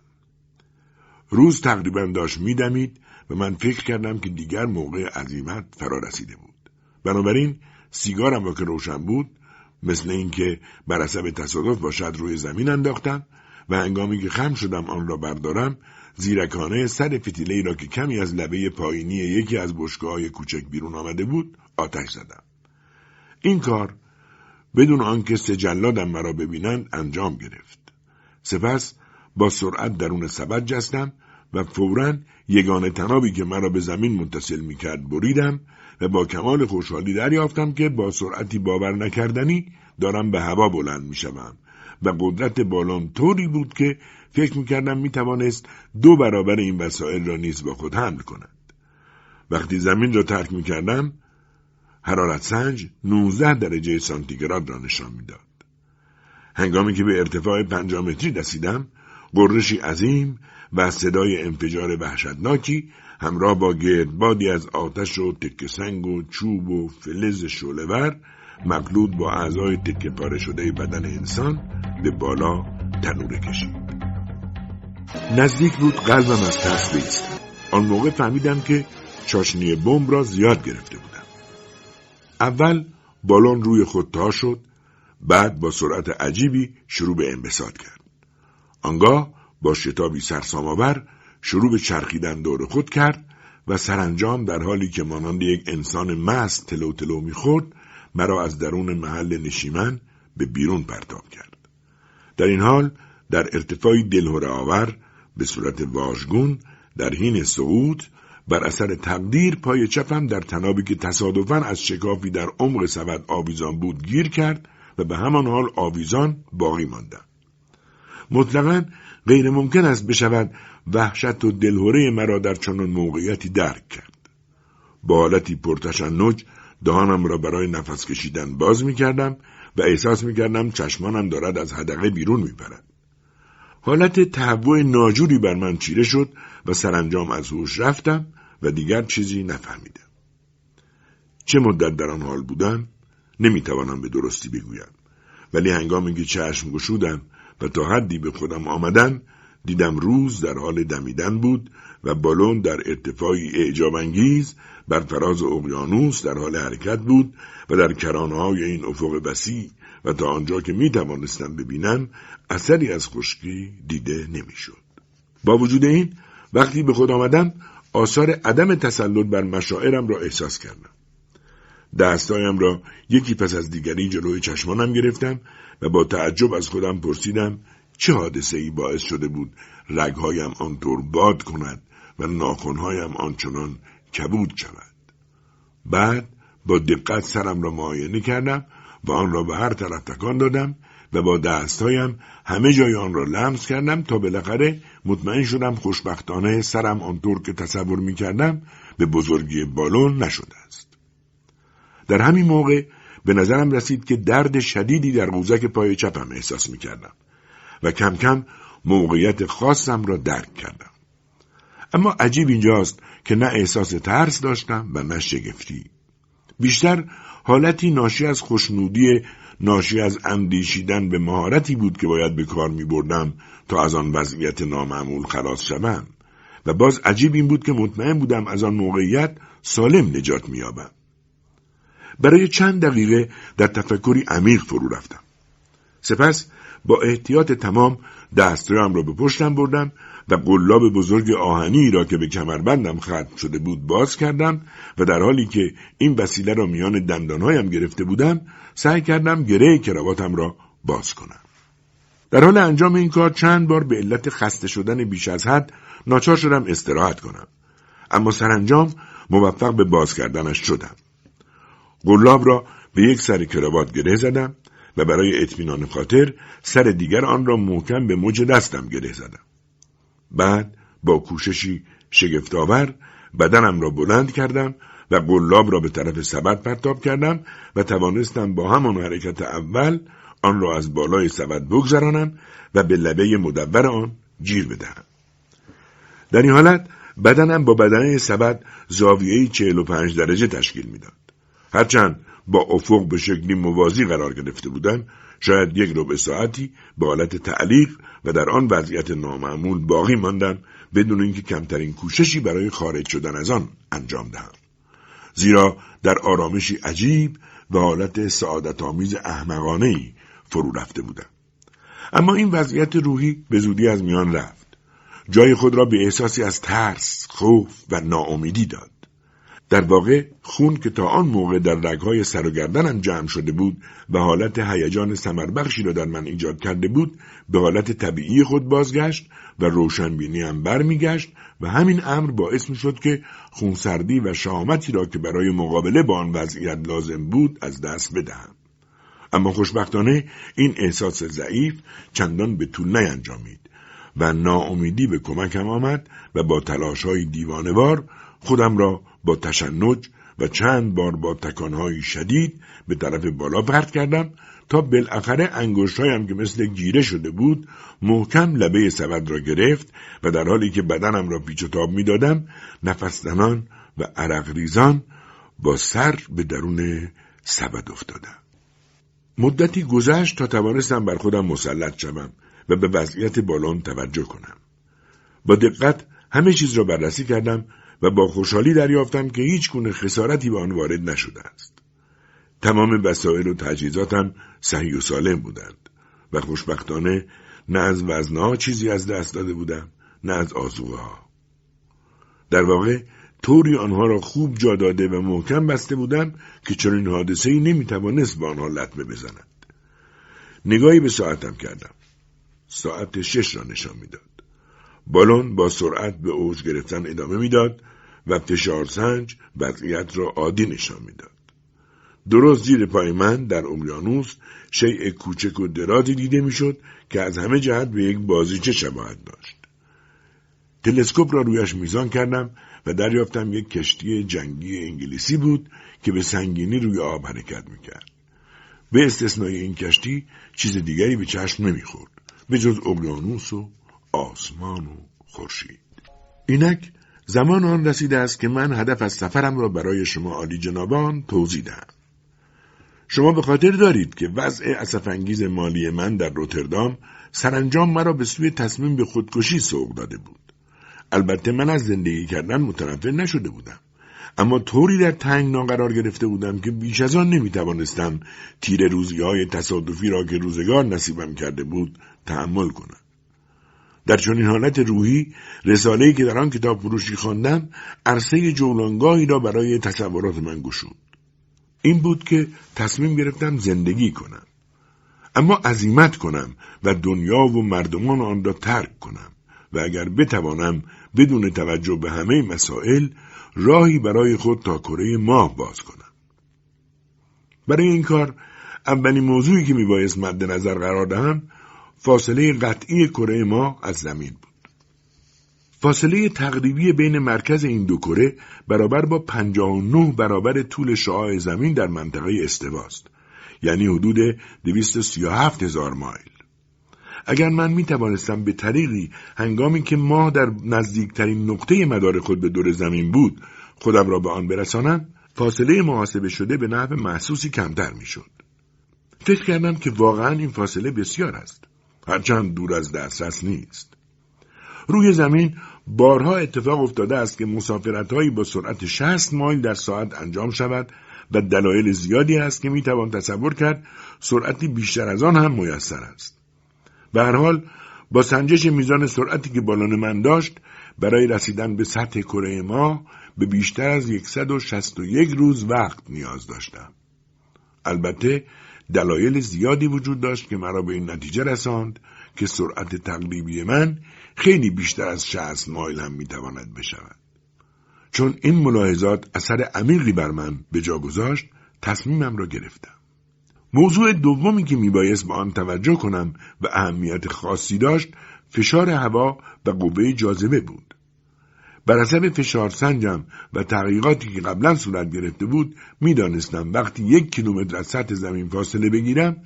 روز تقریبا داشت می‌دمید و من فکر کردم که دیگر موقع عزیمت فرا رسیده بود. بنابراین سیگارم را که روشن بود، مثل اینکه بر حسب تصادف باشد، روی زمین انداختم و هنگامی که خم شدم آن را بردارم، زیرکانه سر فتیله‌ای را که کمی از لبه پایینی یکی از بشکه‌های کوچک بیرون آمده بود، آتش زدم. این کار بدون آنکه سه جلادم مرا ببینند انجام گرفت. سپس با سرعت درون سبد جستم و فوراً یگانه تنابی که مرا به زمین متصل می‌کرد بریدم و با کمال خوشحالی دریافتم که با سرعتی باور نکردنی دارم به هوا بلند می‌شوم و قدرت بالام طوری بود که فکر می‌کردم می‌توانست دو برابر این وسایل را نیز با خود حمل کند. وقتی زمین را ترک می‌کردم، حرارت سنج نوزده درجه سانتیگراد را نشان می‌داد. هنگامی که به ارتفاع پنجاه متری رسیدم، غرشی عظیم و صدای انفجار وحشتناکی همراه با گردبادی از آتش و تکه سنگ و چوب و فلز شعله‌ور مخلوط با اعضای تکه پاره شده بدن انسان به بالا تنوره کشید. نزدیک بود قلبم از ترس بایستد. آن موقع فهمیدم که چاشنی بمب را زیاد گرفته بود. اول بالون روی خود تا شد، بعد با سرعت عجیبی شروع به انبساط کرد. آنگاه با شتابی سرسام‌آور شروع به چرخیدن دور خود کرد و سرانجام در حالی که مانند یک انسان مست تلو تلو می‌خورد، مرا از درون محل نشیمن به بیرون پرتاب کرد. در این حال در ارتفاعی دلهره‌آور به صورت واژگون در حین صعود، بر اثر تقدیر پای چپم در تنابی که تصادفاً از شکافی در عمق سبد آویزان بود گیر کرد و به همان حال آویزان باقی ماندم. مطلقاً غیر ممکن است بشود وحشت و دلهره مرا در چنان موقعیتی درک کرد. با حالتی پرتشنج دهانم را برای نفس کشیدن باز می کردم و احساس می کردم چشمانم دارد از حدقه بیرون می پرد. حالت تهوع ناجوری بر من چیره شد و سرانجام از هوش رفتم و دیگر چیزی نفهمیدم. چه مدت در آن حال بودم نمیتوانم به درستی بگویم، ولی هنگامی که چشم گشودم و تا حدی به خودم آمدم، دیدم روز در حال دمیدن بود و بالون در ارتفاعی اعجاب انگیز بر فراز اقیانوس در حال حرکت بود و در کرانه‌های این افق وسیع و تا آنجا که می توانستم ببینم اثری از خشکی دیده نمی شد. با وجود این وقتی به خود آمدم، آثار عدم تسلط بر مشاعرم را احساس کردم. دستایم را یکی پس از دیگری جلوی چشمانم گرفتم و با تعجب از خودم پرسیدم چه حادثه‌ای باعث شده بود رگهایم آنطور باد کند و ناخنهایم آنچنان کبود شود. بعد با دقت سرم را معاینه کردم و آن را به هر طرف تکان دادم و با دستهایم همه جای آن را لمس کردم تا بالاخره مطمئن شدم خوشبختانه سرم آنطور که تصور می کردم به بزرگی بالون نشده است. در همین موقع به نظرم رسید که درد شدیدی در قوزک پای چپم احساس می کردم و کم کم موقعیت خاصم را درک کردم. اما عجیب اینجاست که نه احساس ترس داشتم و نه شگفتی. بیشتر حالتی ناشی از خوشنودی، ناشی از اندیشیدن به مهارتی بود که باید به کار می بردم تا از آن وضعیت نامعمول خلاص شدم. و باز عجیب این بود که مطمئن بودم از آن موقعیت سالم نجات می یابم. برای چند دقیقه در تفکری عمیق فرو رفتم. سپس با احتیاط تمام دستهایم را به پشتم بردم و قلاب بزرگ آهنی را که به کمربندم ختم شده بود باز کردم و در حالی که این وسیله را میان دندانهایم گرفته بودم سعی کردم گره کراواتم را باز کنم. در حال انجام این کار چند بار به علت خسته شدن بیش از حد ناچار شدم استراحت کنم، اما سرانجام موفق به باز کردنش شدم. قلاب را به یک سر کراوات گره زدم و برای اطمینان خاطر سر دیگر آن را محکم به مچ دستم گره زدم. بعد با کوششی شگفت‌آور بدنم را بلند کردم و قلاب را به طرف سبد پرتاب کردم و توانستم با همان حرکت اول آن را از بالای سبد بگذرانم و به لبه مدور آن گیر بدهم. در این حالت بدنم با بدنه سبد زاویه‌ای چهل و پنج درجه تشکیل می‌داد. هرچند با افق به شکلی موازی قرار گرفته بودم، شاید یک ربع ساعتی به حالت تعلیق و در آن وضعیت نامعمول باقی ماندم بدون اینکه کمترین کوششی برای خارج شدن از آن انجام دهم، زیرا در آرامشی عجیب و حالت سعادت آمیز احمقانه‌ای فرو رفته بودم. اما این وضعیت روحی به زودی از میان رفت. جای خود را به احساسی از ترس، خوف و ناامیدی داد. در واقع خون که تا آن موقع در رگهای سر و گردنم جمع شده بود و حالت هیجان ثمربخشی را در من ایجاد کرده بود به حالت طبیعی خود بازگشت و روشنبینیم برمیگشت و همین امر باعث میشد که خونسردی و شهامتی را که برای مقابله با آن وضعیت لازم بود از دست بدهم. اما خوشبختانه این احساس ضعیف چندان به طول نینجامید و ناامیدی به کمکم آمد و با تلاش‌های دیوانه‌وار خودم را با تشنج و چند بار با تکانهای شدید به طرف بالا پرت کردم تا بالاخره انگشتهایم که مثل گیره شده بود محکم لبه سبد را گرفت و در حالی که بدنم را پیچ و تاب می دادم نفس زنان و عرق ریزان با سر به درون سبد افتادم. مدتی گذشت تا توانستم بر خودم مسلط شوم و به وضعیت بالون توجه کنم. با دقت همه چیز را بررسی کردم و با خوشحالی دریافتم که هیچ گونه خسارتی به آن وارد نشده است. تمام وسایل و تجهیزاتم صحیح و سالم بودند و خوشبختانه نه از وزنه‌ها چیزی از دست داده بودم نه از آذوقه‌ها. در واقع طوری آنها را خوب جا داده و محکم بسته بودم که چنین حادثه‌ای نمیتوانست به آنها لطمه بزند. نگاهی به ساعتم کردم. ساعت شش را نشان میداد. بالون با سرعت به اوج گرفتن ادامه میداد و فشارسنج وضعیت را عادی نشان میداد. درست زیر پای من در اقیانوس شیء کوچک و درازی دیده میشد که از همه جهت به یک بازیچه شباهت داشت. تلسکوپ را رویش میزان کردم و دریافتم یک کشتی جنگی انگلیسی بود که به سنگینی روی آب حرکت میکرد. به استثنای این کشتی چیز دیگری به چشم نمیخورد به جز اقیانوس و آسمان و خورشید. اینک زمان آن رسیده است که من هدف از سفرم را برای شما عالی جنابان توضیح دهم. شما به خاطر دارید که وضع اسف‌انگیز مالی من در روتردام سرانجام مرا به سوی تصمیم به خودکشی سوق داده بود. البته من از زندگی کردن متنفر نشده بودم، اما طوری در تنگنا قرار گرفته بودم که بیش از آن نمیتوانستم تیره روزی‌های تصادفی را که روزگار نصیبم کرده بود تحمل کنم. در چنین حالت روحی رساله‌ای که در آن کتاب فروشی خواندم عرصه جولانگاهی را برای تصورات من گشود. این بود که تصمیم گرفتم زندگی کنم، اما عزیمت کنم و دنیا و مردمان آن را ترک کنم و اگر بتوانم بدون توجه به همه مسائل راهی برای خود تا کره ماه باز کنم. برای این کار اولین موضوعی که میبایست مد نظر قرار دهند فاصله قطعی کره ما از زمین بود. فاصله تقریبی بین مرکز این دو کره برابر با پنجاه و نه برابر طول شعاع زمین در منطقه استوا است، یعنی حدود دویست و سی و هفت هزار مایل. اگر من می توانستم به طریقی هنگامی که ماه در نزدیکترین نقطه مدار خود به دور زمین بود خودم را به آن برسانم، فاصله محاسبه شده به نحو محسوسی کمتر می شد. فکر کردم که واقعاً این فاصله بسیار است، هرچند دور از دسترس نیست. روی زمین بارها اتفاق افتاده است که مسافرت‌هایی با سرعت شصت مایل در ساعت انجام شود و دلایل زیادی است که می توان تصور کرد سرعتی بیشتر از آن هم میسر است. به هر حال با سنجش میزان سرعتی که بالون من داشت، برای رسیدن به سطح کره ما به بیشتر از صد و شصت و یک روز وقت نیاز داشتم. البته دلایل زیادی وجود داشت که مرا به این نتیجه رساند که سرعت تقریبی من خیلی بیشتر از شصت مایل هم میتواند بشود. چون این ملاحظات اثر عمیقی بر من به جا گذاشت، تصمیمم را گرفتم. موضوع دومی که میبایست به آن توجه کنم و اهمیت خاصی داشت، فشار هوا و قوه جاذبه بود. بر حسب فشار سنجم و تحقیقاتی که قبلا صورت گرفته بود، میدانستم وقتی یک کیلومتر از سطح زمین فاصله بگیرم،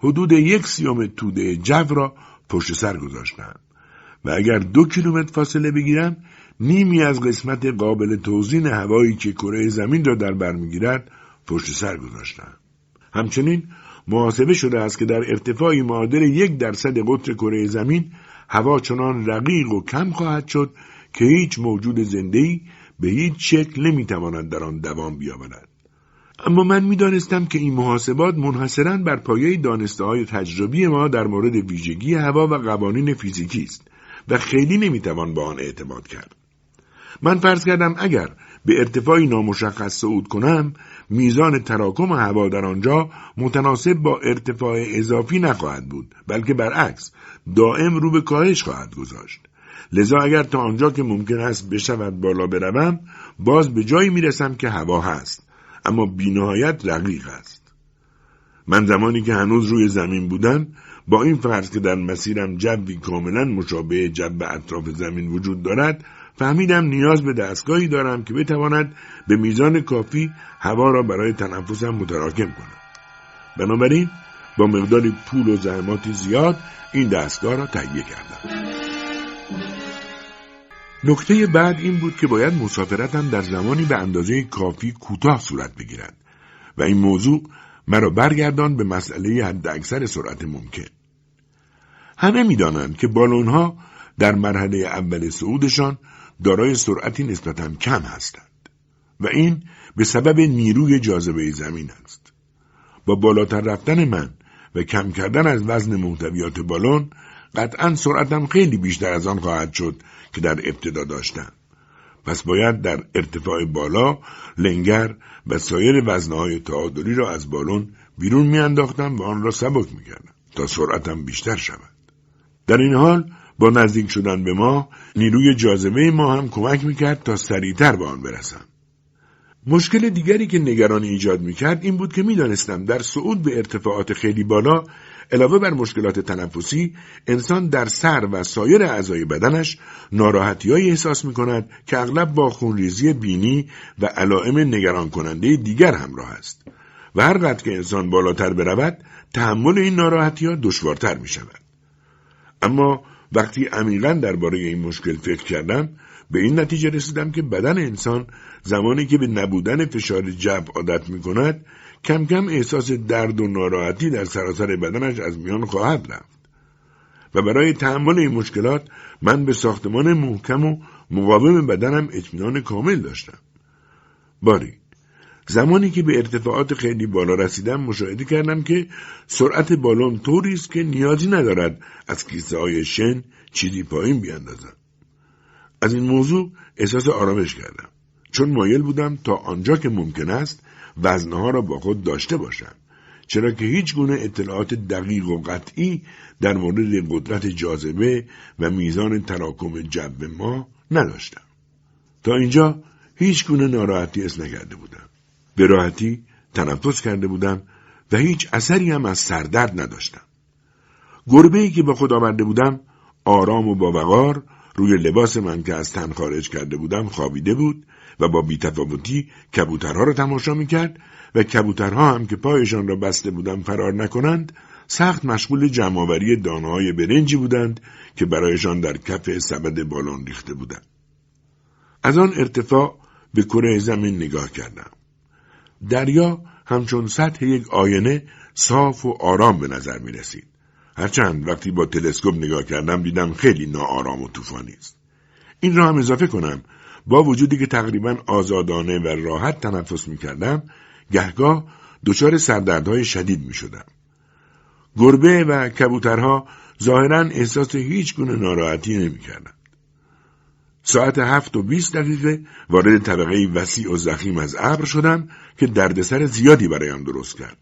حدود یک سیوم توده جو را پشت سر گذاشتم و اگر دو کیلومتر فاصله بگیرم، نیمی از قسمت قابل توزیع هوایی که کره زمین را در بر میگیرد، پشت سر گذاشتم. همچنین محاسبه شده است که در ارتفاعی معادل یک درصد قطر کره زمین هوا چنان رقیق و کم خواهد شد که هیچ موجود زنده‌ای به هیچ شکل نمی‌تواند در آن دوام بیاورد. اما من می‌دانستم که این محاسبات منحصراً بر پایه دانسته‌های تجربی ما در مورد ویژگی هوا و قوانین فیزیکی است و خیلی نمی‌توان به آن اعتماد کرد. من فرض کردم اگر به ارتفاعی نامشخص صعود کنم، میزان تراکم هوا در آنجا متناسب با ارتفاع اضافی نخواهد بود، بلکه برعکس دائم رو به کاهش خواهد گذاشت. لذا اگر تا آنجا که ممکن است بشود بالا بروم، باز به جایی میرسم که هوا هست، اما بی‌نهایت رقیق است. من زمانی که هنوز روی زمین بودم، با این فرض که در مسیرم جوی کاملا مشابه جو اطراف زمین وجود دارد، فهمیدم نیاز به دستگاهی دارم که بتواند به میزان کافی هوا را برای تنفسم متراکم کنم. بنابراین با مقداری پول و زحماتی زیاد این دستگاه را تهیه کردم. نکته بعد این بود که باید مسافرتم در زمانی به اندازه کافی کوتاه صورت بگیرد و این موضوع مرا برگردان به مسئله حد اکثر سرعت ممکن. همه می دانند که بالون‌ها در مرحله اول صعودشان دارای سرعتی نسبتاً کم هستند و این به سبب نیروی جاذبه زمین است. با بالاتر رفتن من و کم کردن از وزن محتویات بالون، قطعاً سرعتم خیلی بیشتر از آن خواهد شد که در ابتدا داشتم. پس باید در ارتفاع بالا لنگر و سایر وزنهای تعادلی را از بالون بیرون میانداختم و آن را سبک میکردم تا سرعتم بیشتر شود. در این حال با نزدیک شدن به ما، نیروی جاذبه ما هم کمک میکرد تا سریعتر به آن برسم. مشکل دیگری که نگرانی ایجاد میکرد این بود که میدانستم در صعود به ارتفاعات خیلی بالا، علاوه بر مشکلات تنفسی، انسان در سر و سایر اعضای بدنش ناراحتی‌هایی احساس میکند که اغلب با خونریزی بینی و علائم نگران کننده دیگر همراه است و هر قدر که انسان بالاتر برود، تحمل این ناراحتی‌ها دشوارتر میشود. اما وقتی عمیقاً درباره این مشکل فکر کردم، به این نتیجه رسیدم که بدن انسان زمانی که به نبودن فشار جو عادت می‌کند، کم کم احساس درد و ناراحتی در سراسر بدنش از میان خواهد رفت. و برای تحمل این مشکلات من به ساختمان محکم و مقاوم بدنم اطمینان کامل داشتم. باری، زمانی که به ارتفاعات خیلی بالا رسیدم، مشاهده کردم که سرعت بالون طوری است که نیازی ندارد از کیسه‌های شن چیزی پایین بیاندازم. از این موضوع احساس آرامش کردم، چون مایل بودم تا آنجا که ممکن است وزنها را با خود داشته باشم، چرا که هیچ گونه اطلاعات دقیق و قطعی در مورد قدرت جاذبه و میزان تراکم جو ما نداشتم. تا اینجا هیچ گونه ناراحتی حس نکرده بودم. به راحتی تنفس کرده بودم و هیچ اثری هم از سردرد نداشتم. گربه‌ای که با خود آورده بودم آرام و با وقار روی لباس من که از تن خارج کرده بودم خوابیده بود و با بی‌تفاوتی کبوترها را تماشا می‌کرد و کبوترها هم که پایشان را بسته بودم فرار نکنند سخت مشغول جمع‌آوری دانه‌های برنجی بودند که برایشان در کف سبد بالون ریخته بودند. از آن ارتفاع به کره زمین نگاه کردم. دریا همچون سطح یک آینه صاف و آرام به نظر می رسید. هرچند وقتی با تلسکوپ نگاه کردم دیدم خیلی ناآرام و طوفانی است. این را هم اضافه کنم با وجودی که تقریباً آزادانه و راحت تنفس می کردم گهگاه دچار سردردهای شدید می شدم. گربه و کبوترها ظاهراً احساس هیچ گونه ناراحتی نمی کردند. ساعت هفت و بیست دقیقه وارد طبقه وسیع و زخیم از ابر شدم که دردسر زیادی برایم درست کرد.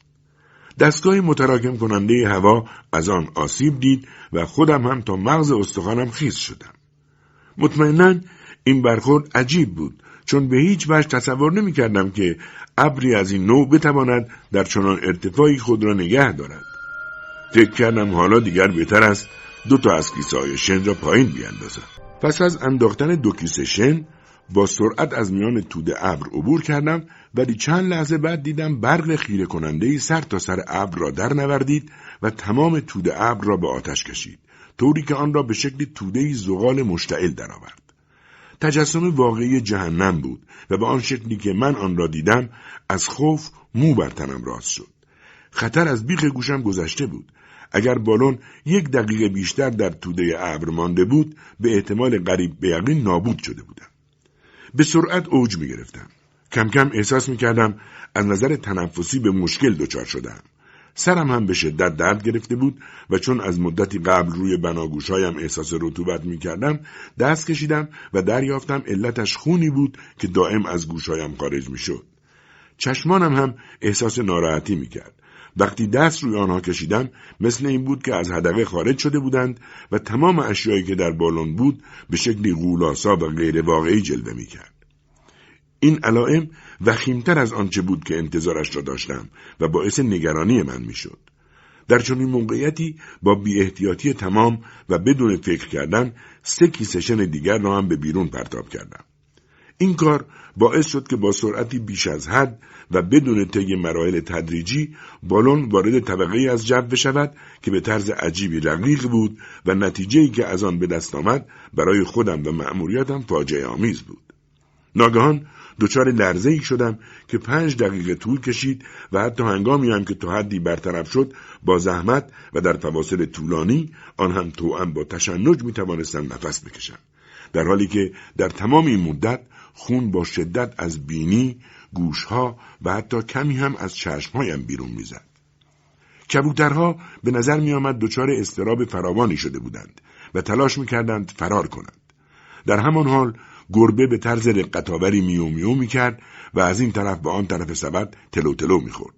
دستگاه متراکم کننده هوا از آن آسیب دید و خودم هم تا مغز استخوانم خیس شدم. مطمئناً این برخورد عجیب بود چون به هیچ وجه تصور نمی کردم که ابری از این نوع بتواند در چنان ارتفاعی خود را نگه دارد. فکر کردم حالا دیگر بهتر است دو تا از کیسه‌های شن را پایین بیاندازم. پس از انداختن دو کیسه شن با سرعت از میان توده ابر عبور کردم، ولی چند لحظه بعد دیدم برق خیره کننده‌ای سر تا سر ابر را در نوردید و تمام توده ابر را به آتش کشید، طوری که آن را به شکل توده‌ای زغال مشتعل درآورد. تجسم واقعی جهنم بود و به آن شکلی که من آن را دیدم از خوف مو بر تنم راست شد. خطر از بیخ گوشم گذشته بود. اگر بالون یک دقیقه بیشتر در توده ابر مانده بود به احتمال قریب به یقین نابود شده بودم. به سرعت اوج می گرفتم. کم کم احساس می کردم از نظر تنفسی به مشکل دچار شدم. سرم هم به شدت درد گرفته بود و چون از مدتی قبل روی بناگوشایم احساس رطوبت می کردم دست کشیدم و دریافتم علتش خونی بود که دائم از گوشایم خارج می شد. چشمانم هم احساس ناراحتی می کرد. وقتی دست روی آنها کشیدم مثل این بود که از هدقه خارج شده بودند و تمام اشیایی که در بالون بود به شکلی غولاسا و غیر واقعی جلوه می کرد. این علائم وخیمتر از آنچه بود که انتظارش را داشتم و باعث نگرانی من می شد. در چنین موقعیتی با بی احتیاطی تمام و بدون فکر کردن سه کیسه شن دیگر را هم به بیرون پرتاب کردم. این کار باعث شد که با سرعتی بیش از حد و بدون طی مراحل تدریجی بالون وارد طبقه‌ای از جو بشود که به طرز عجیبی رقیق بود و نتیجه‌ای که از آن به دست آمد برای خودم و مأموریتم فاجعه آمیز بود. ناگهان دچار لرزه‌ای شدم که پنج دقیقه طول کشید و حتی هنگامی هم که تا حدی برطرف شد با زحمت و در فواصل طولانی آن هم توأم با تشنج می‌توانستم نفس بکشم، در حالی که در تمام این مدت خون با شدت از بینی، گوشها و حتی کمی هم از چشمهایم بیرون میزد. کبوترها به نظر میآمد دچار اضطراب فراوانی شده بودند و تلاش میکردند فرار کنند. در همان حال گربه به طرز رقت‌آوری میو میو میکرد و از این طرف به آن طرف سبد تلو تلو میخورد.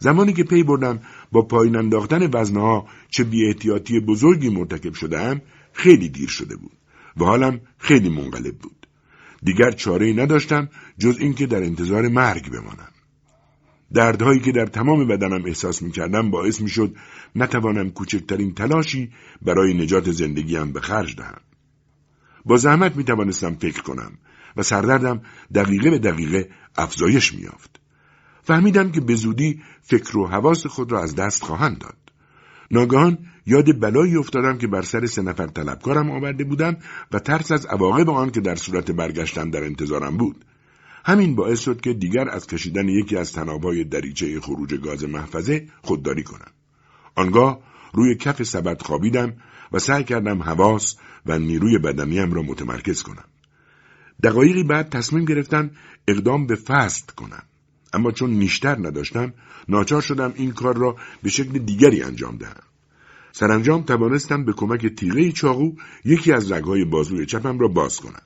زمانی که پی بردم با پایین انداختن وزنها چه بی‌احتیاطی بزرگی مرتکب شده‌ام خیلی دیر شده بود و حالم خیلی منقلب بود. دیگر چاره‌ای نداشتم جز اینکه در انتظار مرگ بمانم. دردهایی که در تمام بدنم احساس می‌کردم باعث می‌شد نتوانم کوچکترین تلاشی برای نجات زندگیم به خرج دهم. با زحمت می‌توانستم فکر کنم و سردردم دقیقه به دقیقه افزایش می‌یافت. فهمیدم که به زودی فکر و حواس خود را از دست خواهم داد. ناگهان یاد بلایی افتادم که بر سر سه نفر طلبکارم آورده بودم و ترس از عواقب آن که در صورت برگشتن در انتظارم بود. همین باعث شد که دیگر از کشیدن یکی از طنابهای دریچه خروج گاز محفظه خودداری کنم. آنگاه روی کف سبد خوابیدم و سعی کردم حواس و نیروی بدنیم را متمرکز کنم. دقایقی بعد تصمیم گرفتم اقدام به فست کنم، اما چون نیشتر نداشتم ناچار شدم این کار را به شکل دیگری انجام دهم. سرانجام توانستم به کمک تیغه چاقو یکی از رگ‌های بازوی چپم را باز کنم.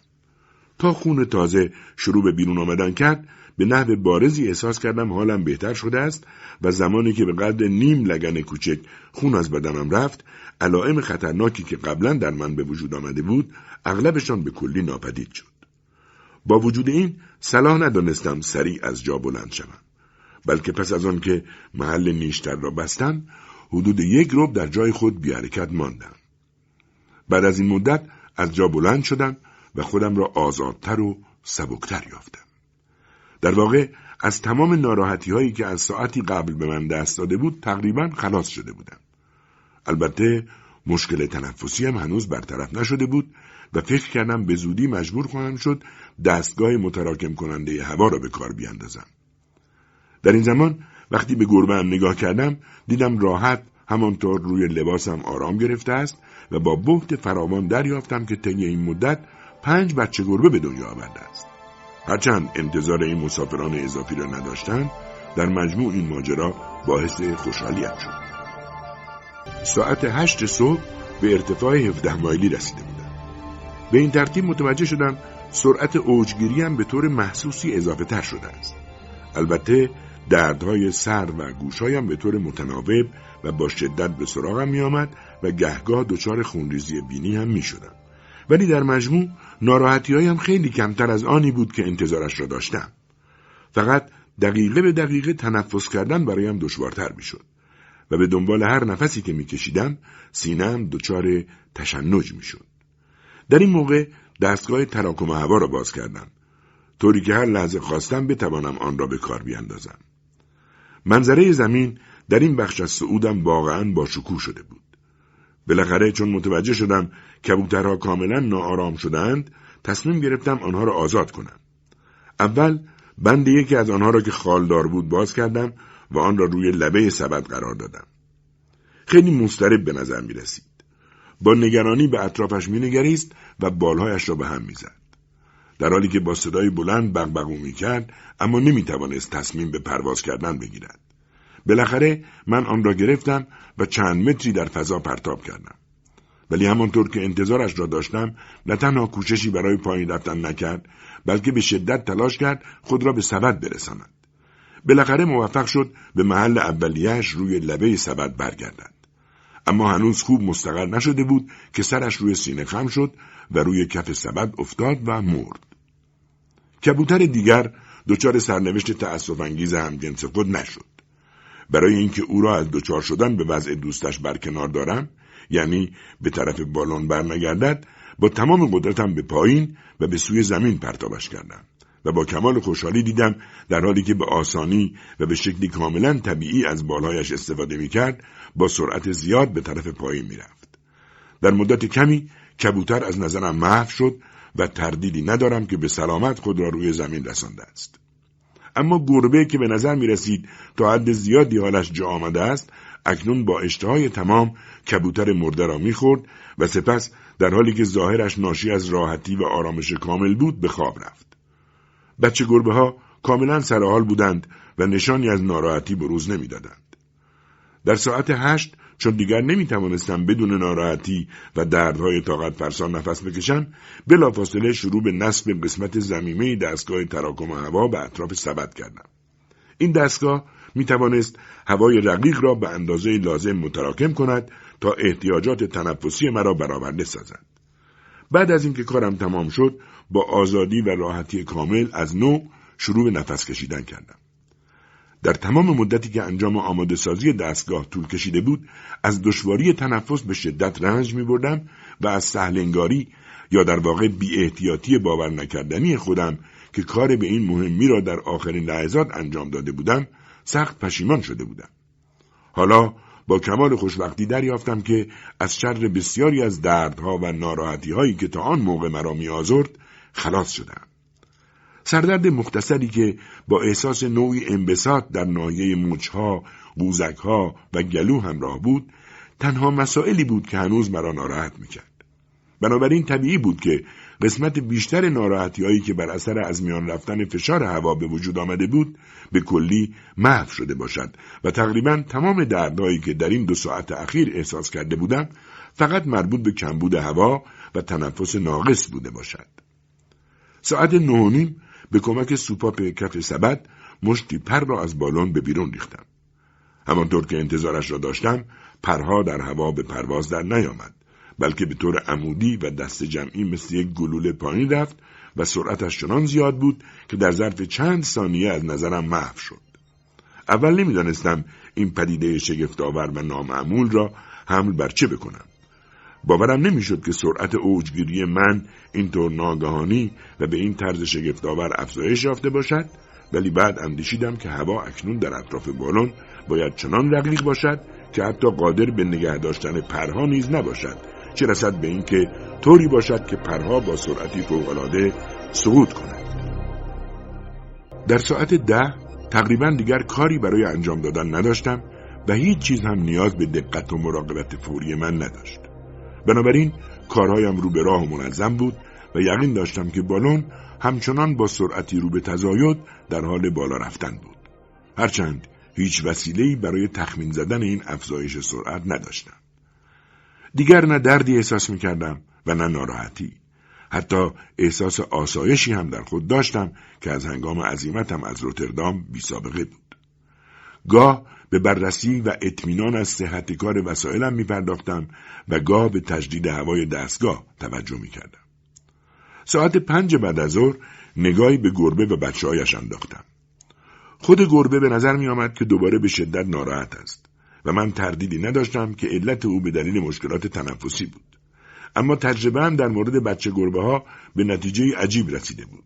تا خون تازه شروع به بیرون آمدن کرد به نحو بارزی احساس کردم حالم بهتر شده است و زمانی که به قدر نیم لگن کوچک خون از بدنم رفت علائم خطرناکی که قبلا در من به وجود آمده بود اغلبشان به کلی ناپدید شد. با وجود این صلاح ندانستم سریع از جا بلند شدم. بلکه پس از آن که محل نیشتر را بستند حدود یک ربع در جای خود بی حرکت ماندند. بعد از این مدت از جا بلند شدم و خودم را آزادتر و سبکتر یافتم. در واقع از تمام ناراحتی هایی که از ساعتی قبل به من دست داده بود تقریبا خلاص شده بودم. البته مشکل تنفسی هم هنوز برطرف نشده بود و فکر کردم به زودی مجبور خواهم شد دستگاه متراکم کننده هوا را به کار بیاندازم. در این زمان وقتی به گربه‌ام نگاه کردم دیدم راحت همانطور روی لباسم آرام گرفته است و با بهت فراوان دریافتم که طی این مدت پنج بچه گربه به دنیا آورده است. هرچند انتظار این مسافران اضافی را نداشتند، در مجموع این ماجرا باعث خوشحالیم شد. ساعت هشت صبح به ارتفاع هفده مایلی رسیده بودم. به این ترتیب متوجه شدم سرعت اوجگیریم به طور محسوسی اضافه تر شده است. البته دردهای سر و گوشهایم به طور متناوب و با شدت به سراغم می آمد و گهگاه دچار خونریزی بینی هم می شدم. ولی در مجموع ناراحتی‌هایم خیلی کمتر از آنی بود که انتظارش را داشتم. فقط دقیقه به دقیقه تنفس کردن برایم دشوارتر می‌شد و به دنبال هر نفسی که می‌کشیدم سینه‌ام دچار تشنج می‌شد. در این موقع دستگاه تراکم هوا را باز کردم طوری که هر لحظه خواستم بتوانم آن را به کار بیاندازم. منظره زمین در این بخش از صعودم واقعاً با شکوه شده بود. بالاخره چون متوجه شدم کبوترها کاملا ناآرام شدند، تصمیم گرفتم آنها را آزاد کنم. اول بند یکی از آنها را که خالدار بود باز کردم و آن را روی لبه سبد قرار دادم. خیلی مضطرب به نظر می رسید. با نگرانی به اطرافش می نگریست و بالهایش را به هم می زد. در حالی که با صدای بلند بغبغو می کرد، اما نمی توانست تصمیم به پرواز کردن بگیرد. بالاخره من آن را گرفتم و چند متری در فضا پرتاب کردم. ولی همانطور که انتظارش را داشتم نه تنها کوششی برای پایین رفتن نکرد بلکه به شدت تلاش کرد خود را به سبد برساند. بالاخره موفق شد به محل اولیه‌اش روی لبه سبد برگردد. اما هنوز خوب مستقر نشده بود که سرش روی سینه خم شد و روی کف سبد افتاد و مرد. کبوتر دیگر دچار سرنوشت تأسف‌انگیز همجنس خود نشد. برای اینکه او را از دوچار شدن به وضع دوستش برکنار دارم، یعنی به طرف بالون برنگردد، با تمام قدرتم به پایین و به سوی زمین پرتابش کردم و با کمال خوشحالی دیدم در حالی که به آسانی و به شکلی کاملا طبیعی از بالایش استفاده می کرد با سرعت زیاد به طرف پایین می رفت. در مدت کمی کبوتر از نظرم محو شد و تردیدی ندارم که به سلامت خود را روی زمین رسانده است. اما گربه که به نظر می رسید تا حد زیادی حالش جا آمده است، اکنون با اشتهای تمام کبوتر مرده را می خورد و سپس در حالی که ظاهرش ناشی از راحتی و آرامش کامل بود به خواب رفت. بچه گربه ها کاملا سرحال بودند و نشانی از ناراحتی بروز نمی دادند. در ساعت هشت چون دیگر نمی توانستم بدون ناراحتی و دردهای طاقت فرسان نفس بکشم، بلافاصله شروع به نصب قسمت ضمیمه دستگاه تراکم هوا به اطراف سبد کردم. این دستگاه می توانست هوای رقیق را به اندازه لازم متراکم کند تا احتیاجات تنفسی مرا برآورده سازد. بعد از اینکه کارم تمام شد، با آزادی و راحتی کامل از نو شروع به نفس کشیدن کردم. در تمام مدتی که انجام آماده سازی دستگاه طول کشیده بود، از دشواری تنفس به شدت رنج می بردم و از سهلنگاری یا در واقع بی احتیاطی باور نکردنی خودم که کار به این مهمی را در آخرین لحظات انجام داده بودم، سخت پشیمان شده بودم. حالا با کمال خوشبختی دریافتم که از شر بسیاری از دردها و ناراحتی‌هایی که تا آن موقع مرا می‌آزرد خلاص شدم. سردرد مختصری که با احساس نوعی انبساط در ناحیه مچها، قوزکها و گلو همراه بود، تنها مسائلی بود که هنوز مرا ناراحت میکرد. بنابراین طبیعی بود که قسمت بیشتر ناراحتی‌هایی که بر اثر از میان رفتن فشار هوا به وجود آمده بود، به کلی محو شده باشد و تقریباً تمام دردهایی که در این دو ساعت اخیر احساس کرده بودم، فقط مربوط به کمبود هوا و تنفس ناقص بوده باشد. ساعت نه و نیم به کمک سوپاپ کف سبد مشتی پر را از بالون به بیرون ریختم. همانطور که انتظارش را داشتم، پرها در هوا به پرواز در نیامد، بلکه به طور عمودی و دست جمعی مثل یک گلوله پایین رفت و سرعتش چنان زیاد بود که در ظرف چند ثانیه از نظرم محو شد. اول نمیدانستم این پدیده شگفت‌آور و نامعمول را حمل بر چه بکنم. باورم نمیشد که سرعت اوجگیری من اینطور ناگهانی و به این طرز شگفت‌آور افزایش یافته باشد، ولی بعد اندیشیدم که هوا اکنون در اطراف بالون باید چنان رقیق باشد که حتی قادر به نگه داشتن پرها نیز نباشد، چه رسد به این که طوری باشد که پرها با سرعتی فوق‌العاده سقوط کند. در ساعت ده تقریبا دیگر کاری برای انجام دادن نداشتم و هیچ چیز هم نیاز به دقت و مراقبت فوری من نداشت. بنابراین کارهایم رو به راه و منظم بود و یقین داشتم که بالون همچنان با سرعتی رو به تزاید در حال بالا رفتن بود. هرچند هیچ وسیله‌ای برای تخمین زدن این افزایش سرعت نداشتم. دیگر نه دردی احساس می‌کردم و نه ناراحتی. حتی احساس آسایشی هم در خود داشتم که از هنگام عزیمتم از روتردام بی سابقه بود. گاه به بررسی و اطمینان از صحت کار وسایلم می پرداختم و گاه به تجدید هوای دستگاه توجه می کردم. ساعت پنج بعد از ظهر نگاهی به گربه و بچه هایش انداختم. خود گربه به نظر می آمد که دوباره به شدت ناراحت است و من تردیدی نداشتم که علت او به دلیل مشکلات تنفسی بود. اما تجربه هم در مورد بچه گربه ها به نتیجه عجیب رسیده بود.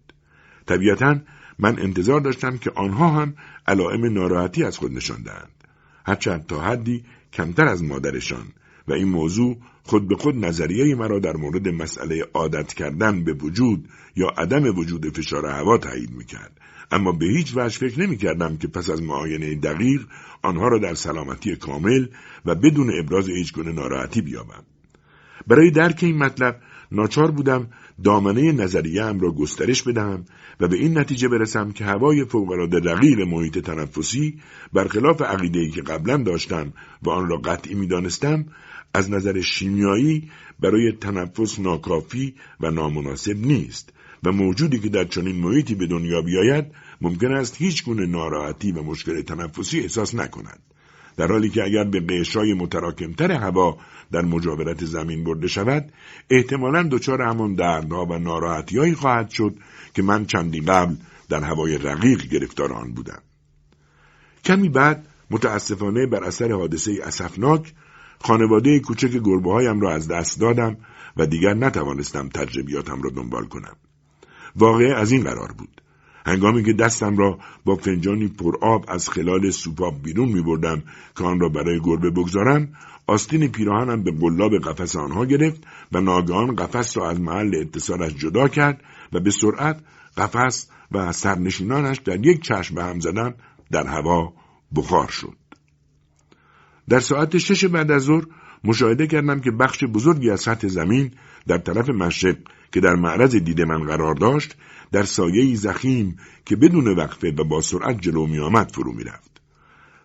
طبیعتاً من انتظار داشتم که آنها هم علائم ناراحتی از خود نشان دهند، هرچند تا حدی کمتر از مادرشان، و این موضوع خود به خود نظریه مرا در مورد مسئله عادت کردن به وجود یا عدم وجود فشار هوا تایید میکرد. اما به هیچ وجه فکر نمیکردم که پس از معاینه دقیق آنها را در سلامتی کامل و بدون ابراز هیچگونه ناراحتی بیابم. برای درک این مطلب ناچار بودم دامنه نظریه ام را گسترش بدهم و به این نتیجه برسم که هوای فوق‌العاده رقیق محیط تنفسی، برخلاف عقیده‌ای که قبلا داشتم و آن را قطعی می‌دانستم، از نظر شیمیایی برای تنفس ناکافی و نامناسب نیست و موجودی که در چنین محیطی به دنیا بیاید ممکن است هیچ گونه ناراحتی و مشکل تنفسی احساس نکند، در حالی که اگر به قشای متراکمتر هوا در مجاورت زمین برده شود احتمالاً دچار همان دردها و ناراحتی‌هایی خواهد شد که من چندی قبل در هوای رقیق گرفتار آن بودم. کمی بعد متاسفانه بر اثر حادثه اسفناک خانواده کوچک گربه‌هایم را از دست دادم و دیگر نتوانستم تجربیاتم را دنبال کنم. واقعه از این قرار بود: هنگامی که دستم را با فنجانی پر آب از خلال سوپاب بیرون می بردم که آن را برای گربه بگذارم، آستین پیراهنم به قلاب قفس آنها گرفت و ناگهان قفس را از محل اتصالش جدا کرد و به سرعت قفس و سرنشینانش در یک چشم به هم زدن در هوا بخار شد. در ساعت شش بعد از ظهر مشاهده کردم که بخش بزرگی از سطح زمین در طرف مشرق که در معرض دید من قرار داشت، در سایه‌ای ضخیم که بدون وقفه و با سرعت جلو می آمد فرو می رفت.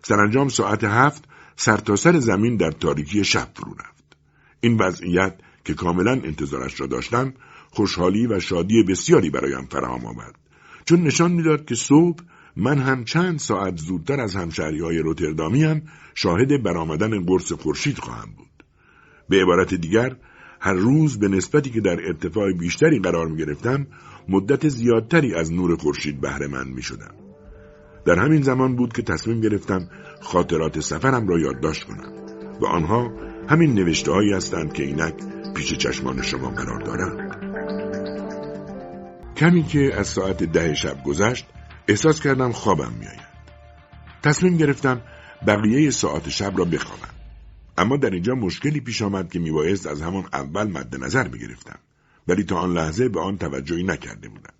سرانجام ساعت هفت سرتاسر زمین در تاریکی شب فرو رفت. این وضعیت که کاملا انتظارش را داشتم، خوشحالی و شادی بسیاری برایم فراهم آورد، چون نشان میداد که صبح من هم چند ساعت زودتر از همشهری‌های روتردامی هم شاهد برآمدن قرص خورشید خواهم بود. به عبارت دیگر، هر روز به نسبتی که در ارتفاع بیشتری قرار می گرفتم، مدت زیادتری از نور خورشید بهره مند می شدم. در همین زمان بود که تصمیم گرفتم خاطرات سفرم را یادداشت کنم و آنها همین نوشته هایی هستند که اینک پیش چشمان شما قرار دارند. کمی که از ساعت ده شب گذشت احساس کردم خوابم می آید. تصمیم گرفتم بقیه ساعت شب را بخوابم، اما در اینجا مشکلی پیش آمد که می بایست از همان اول مد نظر می گرفتم، ولی تا آن لحظه به آن توجهی نکرده بودم.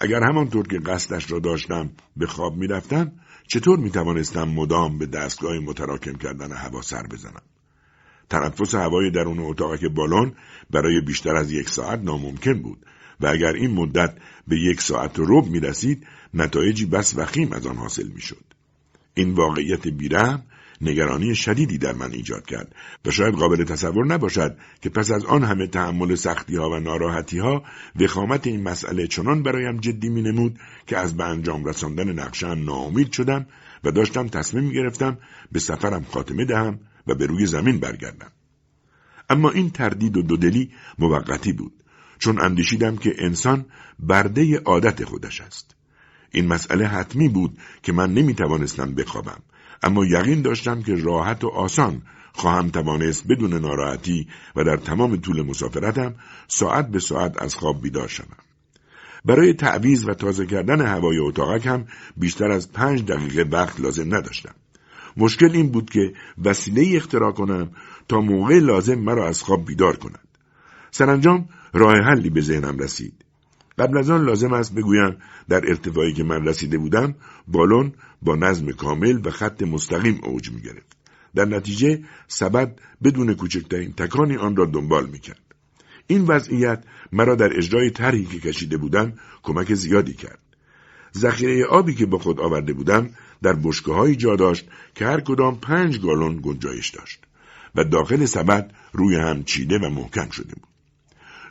اگر همانطور که قصدش را داشتم به خواب می رفتم، چطور می توانستم مدام به دستگاه متراکم کردن هوا سر بزنم؟ تنفس هوای درون اتاق بالون برای بیشتر از یک ساعت ناممکن بود و اگر این مدت به یک ساعت و ربع می رسید، نتایجی بس وخیم از آن حاصل می شد. این واقعیت بی‌رحم نگرانی شدیدی در من ایجاد کرد و شاید قابل تصور نباشد که پس از آن همه تحمل سختی‌ها و ناراحتی‌ها، وخامت این مسئله چنان برایم جدی می‌نمود که از به انجام رساندن نقشه‌ام ناامید شدم و داشتم تصمیم می‌گرفتم به سفرم خاتمه دهم و به روی زمین برگردم. اما این تردید و دودلی موقتی بود، چون اندیشیدم که انسان برده عادت خودش است. این مسئله حتمی بود که من نمی توانستم بخوابم، اما یقین داشتم که راحت و آسان خواهم توانست بدون ناراحتی و در تمام طول مسافرتم ساعت به ساعت از خواب بیدار شدم. برای تعویض و تازه کردن هوای اتاقک هم بیشتر از پنج دقیقه وقت لازم نداشتم. مشکل این بود که وسیله اختراع کنم تا موقع لازم مرا از خواب بیدار کند. سرانجام راه حلی به ذهنم رسید. قبل از آن لازم است بگویم در ارتفاعی که من رسیده بودم بالون با نظم کامل و خط مستقیم اوج می گرفت. در نتیجه سبد بدون کوچکترین تکانی آن را دنبال می کرد. این وضعیت مرا در اجرای طرحی که کشیده بودم کمک زیادی کرد. ذخیره آبی که با خود آورده بودم در بشکه‌هایی جا داشت که هر کدام پنج گالون گنجایش داشت و داخل سبد روی هم چیده و محکم شده بود.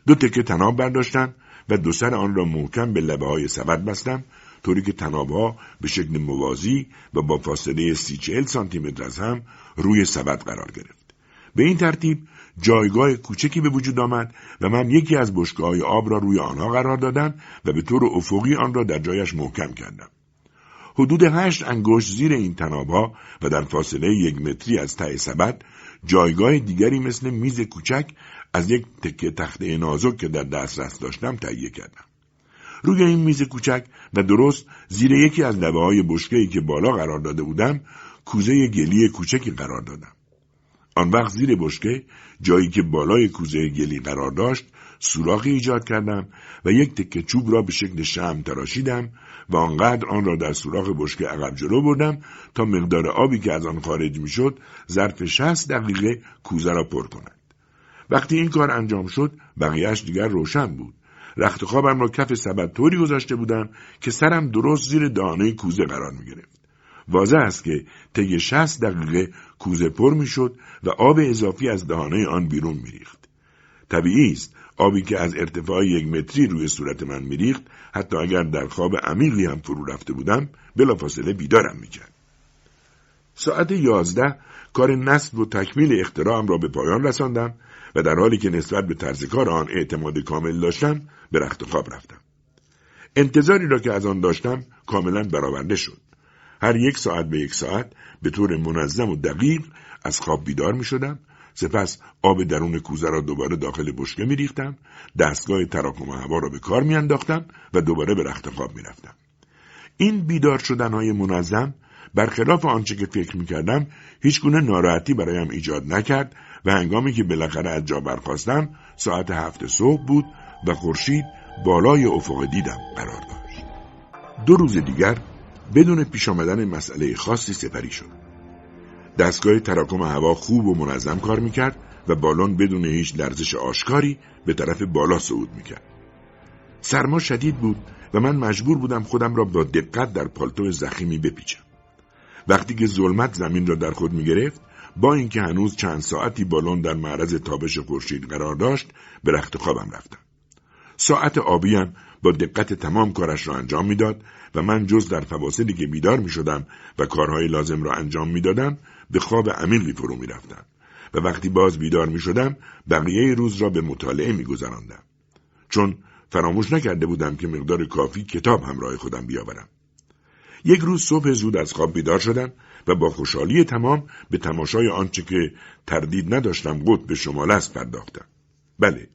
دو تکه طناب برداشتم و دو سر آن را محکم به لبه های سبد بستم، طوری که طناب‌ها به شکل موازی و با فاصله سی چهل سانتی متر از هم روی سبد قرار گرفت. به این ترتیب جایگاه کوچکی به وجود آمد و من یکی از بشکه‌های آب را روی آنها قرار دادم و به طور افقی آن را در جایش محکم کردم. حدود هشت انگشت زیر این طناب‌ها و در فاصله یک متری از ته سبد جایگاه دیگری مثل میز کوچک از یک تکه تخته نازک که در دسترس داشتم تهیه کردم. روی این میز کوچک و درست زیر یکی از لبه‌های بشکه‌ای که بالا قرار داده بودم کوزه گلی کوچکی قرار دادم. آن وقت زیر بشکه جایی که بالای کوزه گلی قرار داشت سوراخی ایجاد کردم و یک تکه چوب را به شکل شمع تراشیدم و آنقدر آن را در سوراخ بشکه عقب جلو بردم تا مقدار آبی که از آن خارج میشد ظرف شصت دقیقه کوزه را پر کند. وقتی این کار انجام شد بقیهش دیگر روشن بود. رخت خوابم را کف سبد طوری گذاشته بودم که سرم درست زیر دانه کوزه قرار می گرفت. واضح است که طی شصت دقیقه کوزه پر می شد و آب اضافی از دهانه آن بیرون می ریخت. طبیعی است آبی که از ارتفاع یک متری روی صورت من می ریخت حتی اگر در خواب عمیقی هم فرو رفته بودم بلافاصله بیدارم می کرد. ساعت یازده کار نصب و تکمیل اختراعم را به پایان رساندم و در حالی که نسبت به طرز کار آن اعتماد کامل داشتم به رخت خواب رفتم. انتظاری را که از آن داشتم کاملا برآورده شد. هر یک ساعت به یک ساعت به طور منظم و دقیق از خواب بیدار می شدم، سپس آب درون کوزه را دوباره داخل بشکه می ریختم، دستگاه تراکم هوا را به کار می انداختم و دوباره به رخت خواب می رفتم. این بیدار شدنهای منظم برخلاف آنچه که فکر می کردم هیچ گونه ناراحتی برایم ایجاد نکرد و هنگامی که بالاخره از جا برخاستم ساعت هفت صبح بود و خورشید بالای افق دیدم قرار داشت. دو روز دیگر بدون پیش آمدن مسئله خاصی سپری شد. دستگاه تراکم هوا خوب و منظم کار میکرد و بالون بدون هیچ لرزش آشکاری به طرف بالا صعود میکرد. سرما شدید بود و من مجبور بودم خودم را با دقت در پالتو ضخیمی بپیچم. وقتی که ظلمت زمین را در خود میگرفت، با اینکه هنوز چند ساعتی بالون در معرض تابش خورشید قرار داشت به رخت خوابم رفتم. ساعت آبیم با دقت تمام کارش را انجام میداد و من جز در فواصلی که بیدار می شدم و کارهای لازم را انجام می دادم به خواب عمیقی فرو می رفتم و وقتی باز بیدار می شدم بقیه روز را به مطالعه می گذراندم، چون فراموش نکرده بودم که مقدار کافی کتاب همراه خودم بیاورم. یک روز صبح زود از خواب بیدار شدم و با خوشحالی تمام به تماشای آنچه که تردید نداشتم قطب شمال است پرداختم. بله،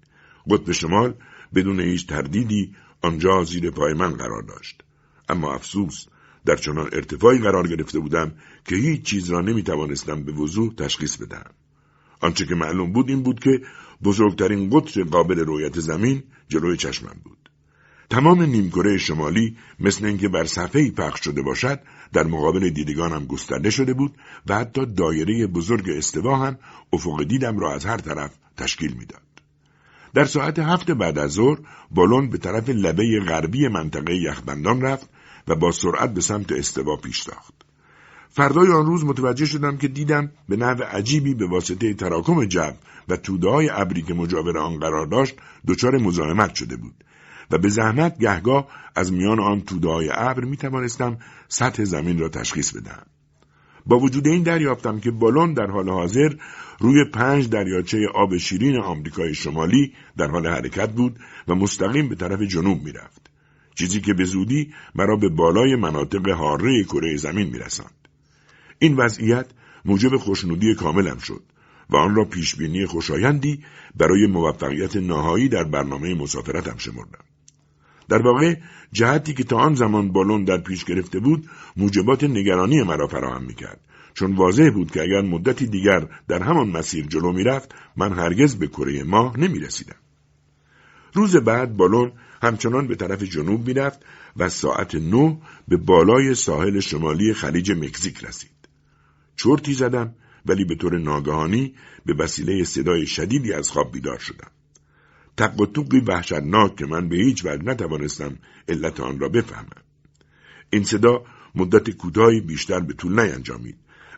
قطب شمال بدون هیچ تردیدی آنجا زیر پای من قرار داشت، اما افسوس در چنان ارتفاعی قرار گرفته بودم که هیچ چیز را نمی توانستم به وضوح تشخیص بدهم. آنچه که معلوم بود این بود که بزرگترین قطر قابل رویت زمین جلوی چشمم بود. تمام نیمکره شمالی مثل اینکه بر صفحه‌ای پخش شده باشد در مقابل دیدگانم گسترده شده بود و حتی دایره بزرگ استوا هم افق دیدم را از هر طرف تشکیل میداد. در ساعت هفت بعد از ظهر بالون به طرف لبه غربی منطقه یخبندان رفت و با سرعت به سمت استوا پیش تاخت. فردای آن روز متوجه شدم که دیدم به نحو عجیبی به واسطه تراکم جو و توده‌های ابری که مجاور آن قرار داشت دچار مزاحمت شده بود و به زحمت گهگاه از میان آن توده‌های ابر می توانستم سطح زمین را تشخیص بدهم. با وجود این دریافتم که بالون در حال حاضر روی پنج دریاچه آب شیرین آمریکای شمالی در حال حرکت بود و مستقیم به طرف جنوب می رفت. چیزی که به زودی مرا به بالای مناطق حاره کره زمین میرساند. این وضعیت موجب خوشنودی کاملم شد و آن را پیشبینی خوشایندی برای موفقیت نهایی در برنامه مسافرتم شمردم. در واقع جهتی که تا آن زمان بالون در پیش گرفته بود موجبات نگرانی مرا فراهم میکرد، چون واضح بود که اگر مدتی دیگر در همان مسیر جلو میرفت من هرگز به کره ماه نمیرسیدم. روز بعد بالون همچنان به طرف جنوب میرفت و ساعت نه به بالای ساحل شمالی خلیج مکزیک رسید. چرتی زدم، ولی به طور ناگهانی به وسیله صدای شدیدی از خواب بیدار شدم. تق و توقی وحشتناک که من به هیچ وجه نتوانستم علت آن را بفهمم. این صدا مدت کوتاهی بیشتر به طول نینجامید،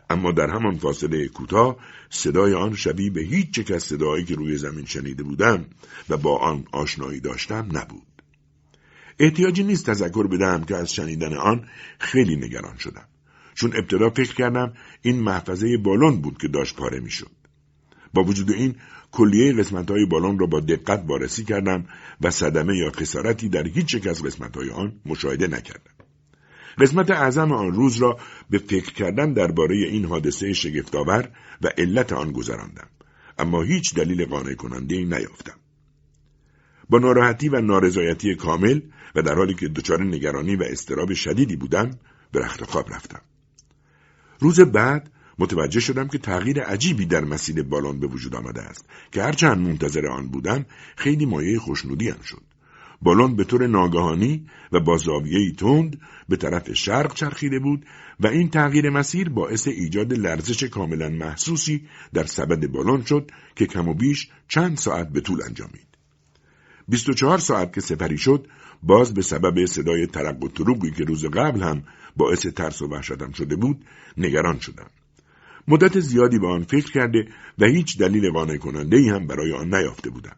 اما در همان فاصله کوتاه صدای آن شبیه به هیچ چیز از صدایی که روی زمین شنیده بودم و با آن آشنایی داشتم نبود. احتیاجی نیست تذکر بدهم که از شنیدن آن خیلی نگران شدم، چون ابتدا فکر کردم این محفظه بالون بود که داشت پاره می شد. با وجود این کلیه قسمت‌های بالون را با دقت وارسی کردم و صدمه یا خسارتی در هیچ یک از قسمت‌های آن مشاهده نکردم. قسمت اعظم آن روز را به فکر کردن درباره این حادثه شگفت‌آور و علت آن گذراندم، اما هیچ دلیل قانع کننده‌ای نیافتم. با ناراحتی و نارضایتی کامل و در حالی که دچار نگرانی و اضطراب شدیدی بودم به رخت خواب رفتم. روز بعد متوجه شدم که تغییر عجیبی در مسیر بالون به وجود آمده است که هرچند منتظر آن بودم خیلی مایه خوشنودی هم شد. بالون به طور ناگهانی و با زاویه‌ای تند به طرف شرق چرخیده بود و این تغییر مسیر باعث ایجاد لرزش کاملا محسوسی در سبد بالون شد که کم و بیش چند ساعت به طول انجامید. بیست و چهار ساعت که سپری شد باز به سبب صدای ترق و تروقی که روز قبل هم باعث ترس و وحشتم شده بود نگران شدم. مدت زیادی به آن فکر کرده و هیچ دلیل قانع کننده‌ای هم برای آن نیافته بودم.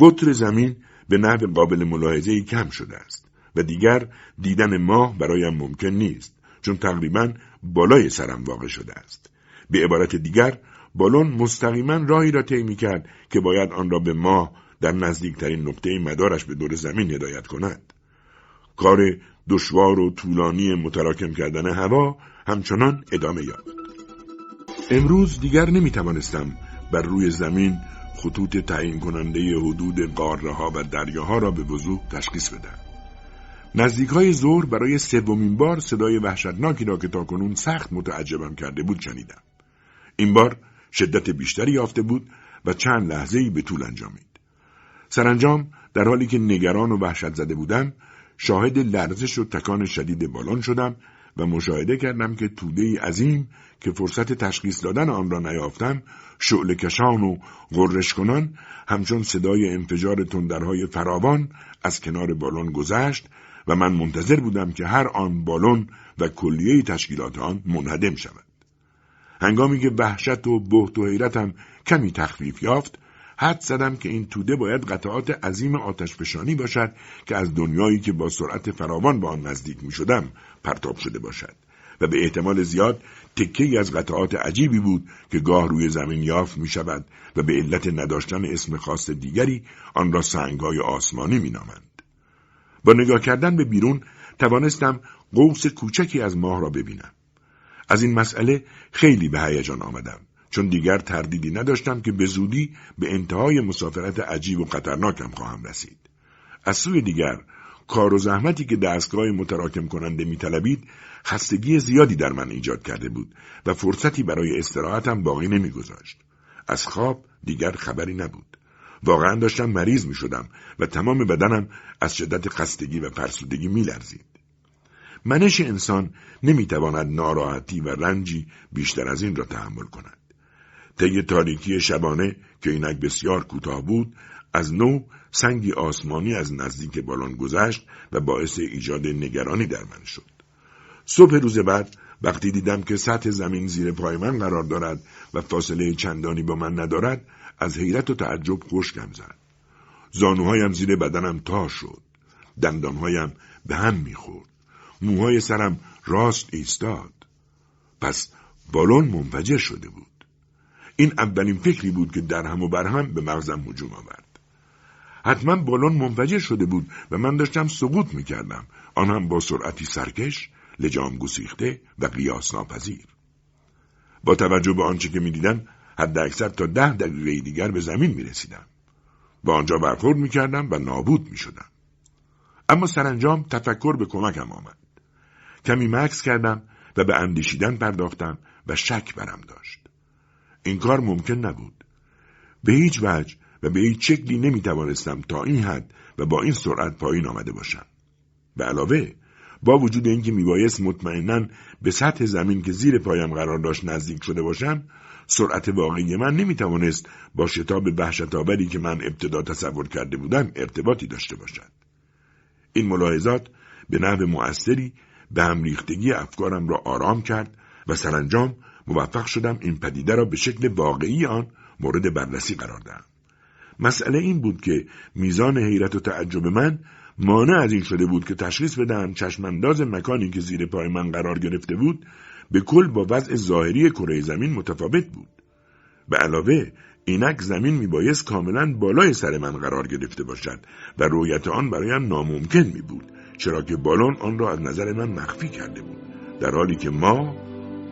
قطر زمین به نحو قابل ملاحظه‌ای کم شده است و دیگر دیدن ماه برایم ممکن نیست، چون تقریباً بالای سرم واقع شده است. به عبارت دیگر بالون مستقیما راهی را طی می‌کرد که باید آن را به ماه در نزدیکترین نقطه مدارش به دور زمین هدایت کند. کار دشوار و طولانی متراکم کردن هوا همچنان ادامه یافت. امروز دیگر نمیتوانستم بر روی زمین خطوط تعیین کننده حدود قاره‌ها و دریاها را به وضوح تشخیص بدهم. نزدیک‌های ظهر برای سومین بار صدای وحشتناکی را که تاکنون سخت متعجبم کرده بود شنیدم. این بار شدت بیشتری یافته بود و چند لحظه‌ای به طول انجامید. سرانجام در حالی که نگران و وحشت زده بودم شاهد لرزش و تکان شدید بالون شدم و مشاهده کردم که توده‌ای عظیم که فرصت تشخیص دادن آن را نیافتم شعله کشان و غرش کنان همچون صدای انفجار تندرهای فراوان از کنار بالون گذشت و من منتظر بودم که هر آن بالون و کلیه تشکیلات آن منهدم شود. هنگامی که وحشت و بهت و حیرتم کمی تخفیف یافت حد زدم که این توده باید قطعات عظیم آتشفشانی باشد که از دنیایی که با سرعت فراوان به آن نزدیک می شدم پرتاب شده باشد و به احتمال زیاد تکه‌ای از قطعات عجیبی بود که گاه روی زمین یافت می شود و به علت نداشتن اسم خاص دیگری آن را سنگ‌های آسمانی می نامند. با نگاه کردن به بیرون توانستم قوس کوچکی از ماه را ببینم. از این مسئله خیلی به هیجان آمدم، چون دیگر تردیدی نداشتم که به زودی به انتهای مسافرت عجیب و خطرناکم خواهم رسید. از سوی دیگر کار و زحمتی که دستگاه متراکم کننده می‌طلبید خستگی زیادی در من ایجاد کرده بود و فرصتی برای استراحتم باقی نمی‌گذاشت. از خواب دیگر خبری نبود. واقعا داشتم مریض می‌شدم و تمام بدنم از شدت خستگی و فرسودگی می‌لرزید. منش انسان نمی‌تواند ناراحتی و رنجی بیشتر از این را تحمل کند. طی تاریکی شبانه که اینک بسیار کوتاه بود، از نو سنگی آسمانی از نزدیک بالون گذشت و باعث ایجاد نگرانی در من شد. صبح روز بعد وقتی دیدم که سطح زمین زیر پای من قرار دارد و فاصله چندانی با من ندارد، از حیرت و تعجب خشکم زد. زانوهایم زیر بدنم تا شد. دندانهایم به هم می‌خورد. موهای سرم راست ایستاد. پس بالون منفجر شده بود. این اولین فکری بود که در هم و بر هم به مغزم هجوم آورد. حتما بالون منفجر شده بود و من داشتم سقوط میکردم، آن هم با سرعتی سرکش، لجام گسیخته و قیاس ناپذیر. با توجه به آنچه که میدیدم حد اکثر تا ده دقیقه دیگر به زمین میرسیدم. با آنجا برخورد میکردم و نابود میشدم. اما سرانجام تفکر به کمکم آمد. کمی مکث کردم و به اندیشیدن پرداختم و شک برم داشت. این کار ممکن نبود. به هیچ وجه و به هیچ شکلی نمیتوانستم تا این حد و با این سرعت پایین آمده باشم. به علاوه با وجود اینکه میبایست مطمئناً به سطح زمین که زیر پایم قرار داشت نزدیک شده باشم، سرعت واقعی من نمیتوانست با شتاب وحشت‌آوری که من ابتدا تصور کرده بودم ارتباطی داشته باشد. این ملاحظات به نحو مؤثری به هم ریختگی افکارم را آرام کرد و سرانجام موفق شدم این پدیده را به شکل واقعی آن مورد بررسی قرار دهم. مسئله این بود که میزان حیرت و تعجب من مانع از این شده بود که تشخیص بدهم چشمانداز مکانی که زیر پای من قرار گرفته بود به کل با وضع ظاهری کره زمین متفاوت بود. به علاوه اینک زمین میبایست کاملا بالای سر من قرار گرفته باشد و رؤیت آن برایم ناممکن می بود، چرا که بالون آن را از نظر من مخفی کرده بود، در حالی که ما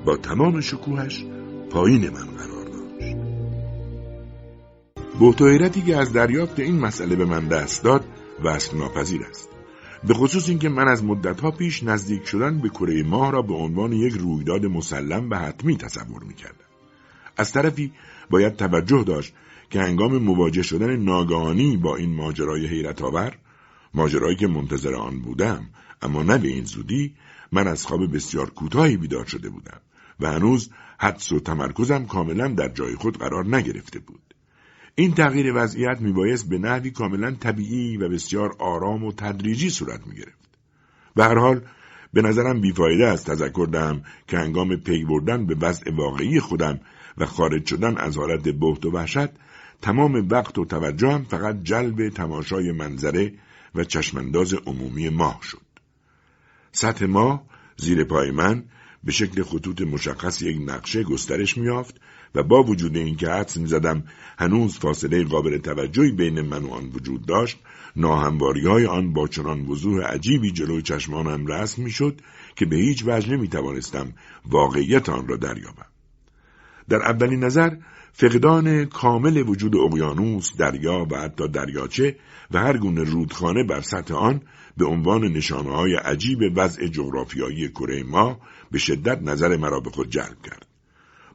با تمام شکوهش پایین من قرار داشت. بهت و حیرتی که از دریافت این مسئله به من دست داد وصف ناپذیر است، به خصوص اینکه من از مدت‌ها پیش نزدیک شدن به کره ماه را به عنوان یک رویداد مسلم و حتمی تصور می‌کردم. از طرفی باید توجه داشت که هنگام مواجه شدن ناگهانی با این ماجرای حیرت‌آور، ماجرایی که منتظر آن بودم اما نه به این زودی، من از خواب بسیار کوتاهی بیدار شده بودم و هنوز حدس و تمرکزم کاملا در جای خود قرار نگرفته بود. این تغییر وضعیت میبایست به نحوی کاملا طبیعی و بسیار آرام و تدریجی صورت میگرفت. به هر حال به نظرم بیفایده است تذکر دهم که هنگام پی بردن به وضع واقعی خودم و خارج شدن از حالت بهت و وحشت، تمام وقت و توجهم فقط جلب تماشای منظره و چشمانداز عمومی ماه شد. سطح ماه زیر پای من به شکل خطوط مشخص یک نقشه گسترش می‌یافت و با وجود اینکه حدس می‌زدم هنوز فاصله قابل توجهی بین من و آن وجود داشت، ناهمواری‌های آن با چنان وضوح عجیبی جلوی چشمانم رسم می‌شد که به هیچ وجه نمی‌توانستم واقعیت آن را دریابم. در اولین نظر فقدان کامل وجود اقیانوس، دریا و حتی دریاچه و هر گونه رودخانه بر سطح آن به عنوان نشانه‌های عجیب وضع جغرافیایی کره ما به شدت نظر مرا به خود جلب کرد.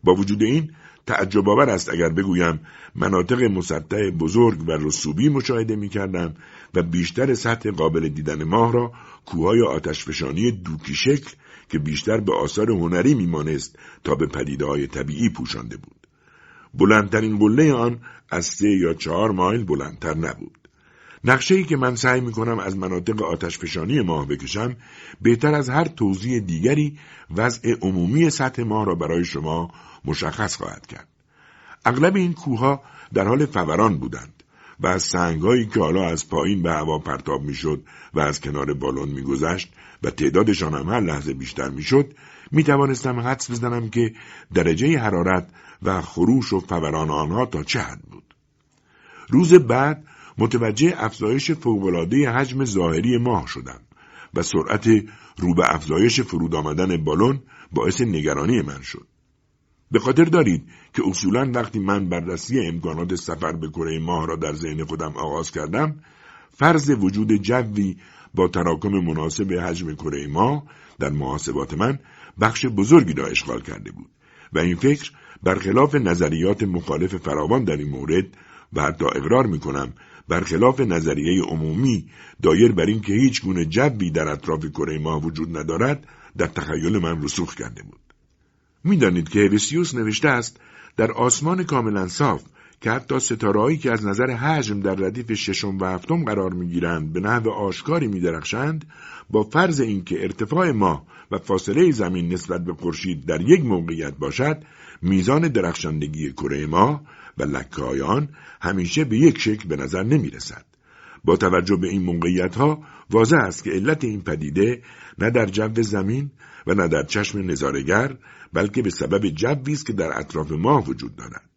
با وجود این تعجب‌آور است اگر بگویم مناطق مسطح بزرگ و رسوبی مشاهده می‌کردم و بیشتر سطح قابل دیدن ماه را کوه‌های آتشفشانی دوکی شکل که بیشتر به آثار هنری می‌مانست تا به پدیده‌های طبیعی پوشانده بود. بلندترین قله آن از سه یا چهار مایل بلندتر نبود. نقشه‌ای که من سعی می‌کنم از مناطق آتشفشانی ماه بکشم، بهتر از هر توضیح دیگری وضع عمومی سطح ماه را برای شما مشخص خواهد کرد. اغلب این کوه‌ها در حال فوران بودند و از سنگ‌هایی که حالا از پایین به هوا پرتاب می‌شد و از کنار بالون می‌گذشت و تعدادشان هم هر لحظه بیشتر می‌شد، می‌توانستم حدس بزنم که درجه حرارت و خروش و فوران آنها تا چه حد بود. روز بعد متوجه افزایش فوق‌العاده حجم ظاهری ماه شدم و سرعت رو به افزایش فرود آمدن بالون باعث نگرانی من شد. به خاطر دارید که اصولاً وقتی من بررسی امکانات سفر به کره ماه را در ذهن خودم آغاز کردم، فرض وجود جوی با تراکم مناسب حجم کره ماه در محاسبات من بخش بزرگی را اشغال کرده بود و این فکر برخلاف نظریات مخالف فراوان در این مورد و حتی اقرار می‌کنم برخلاف نظریه عمومی دایر بر این که هیچ گونه جوی در اطراف کره ماه وجود ندارد، در تخیل من رسوخ کرده بود. می‌دانید که هبسیوس نوشته است در آسمان کاملا صاف که حتی ستاره‌هایی که از نظر حجم در ردیف ششم و هفتم قرار می‌گیرند به نحو آشکاری می‌درخشند، با فرض اینکه ارتفاع ماه و فاصله زمین نسبت به خورشید در یک موقعیت باشد، میزان درخشندگی کره ماه و لکه‌های آن همیشه به یک شکل به نظر نمی‌رسد. با توجه به این موقعیت‌ها واضح است که علت این پدیده نه در جو زمین و نه در چشم نظاره‌گر، بلکه به سبب جوی است که در اطراف ماه وجود دارد.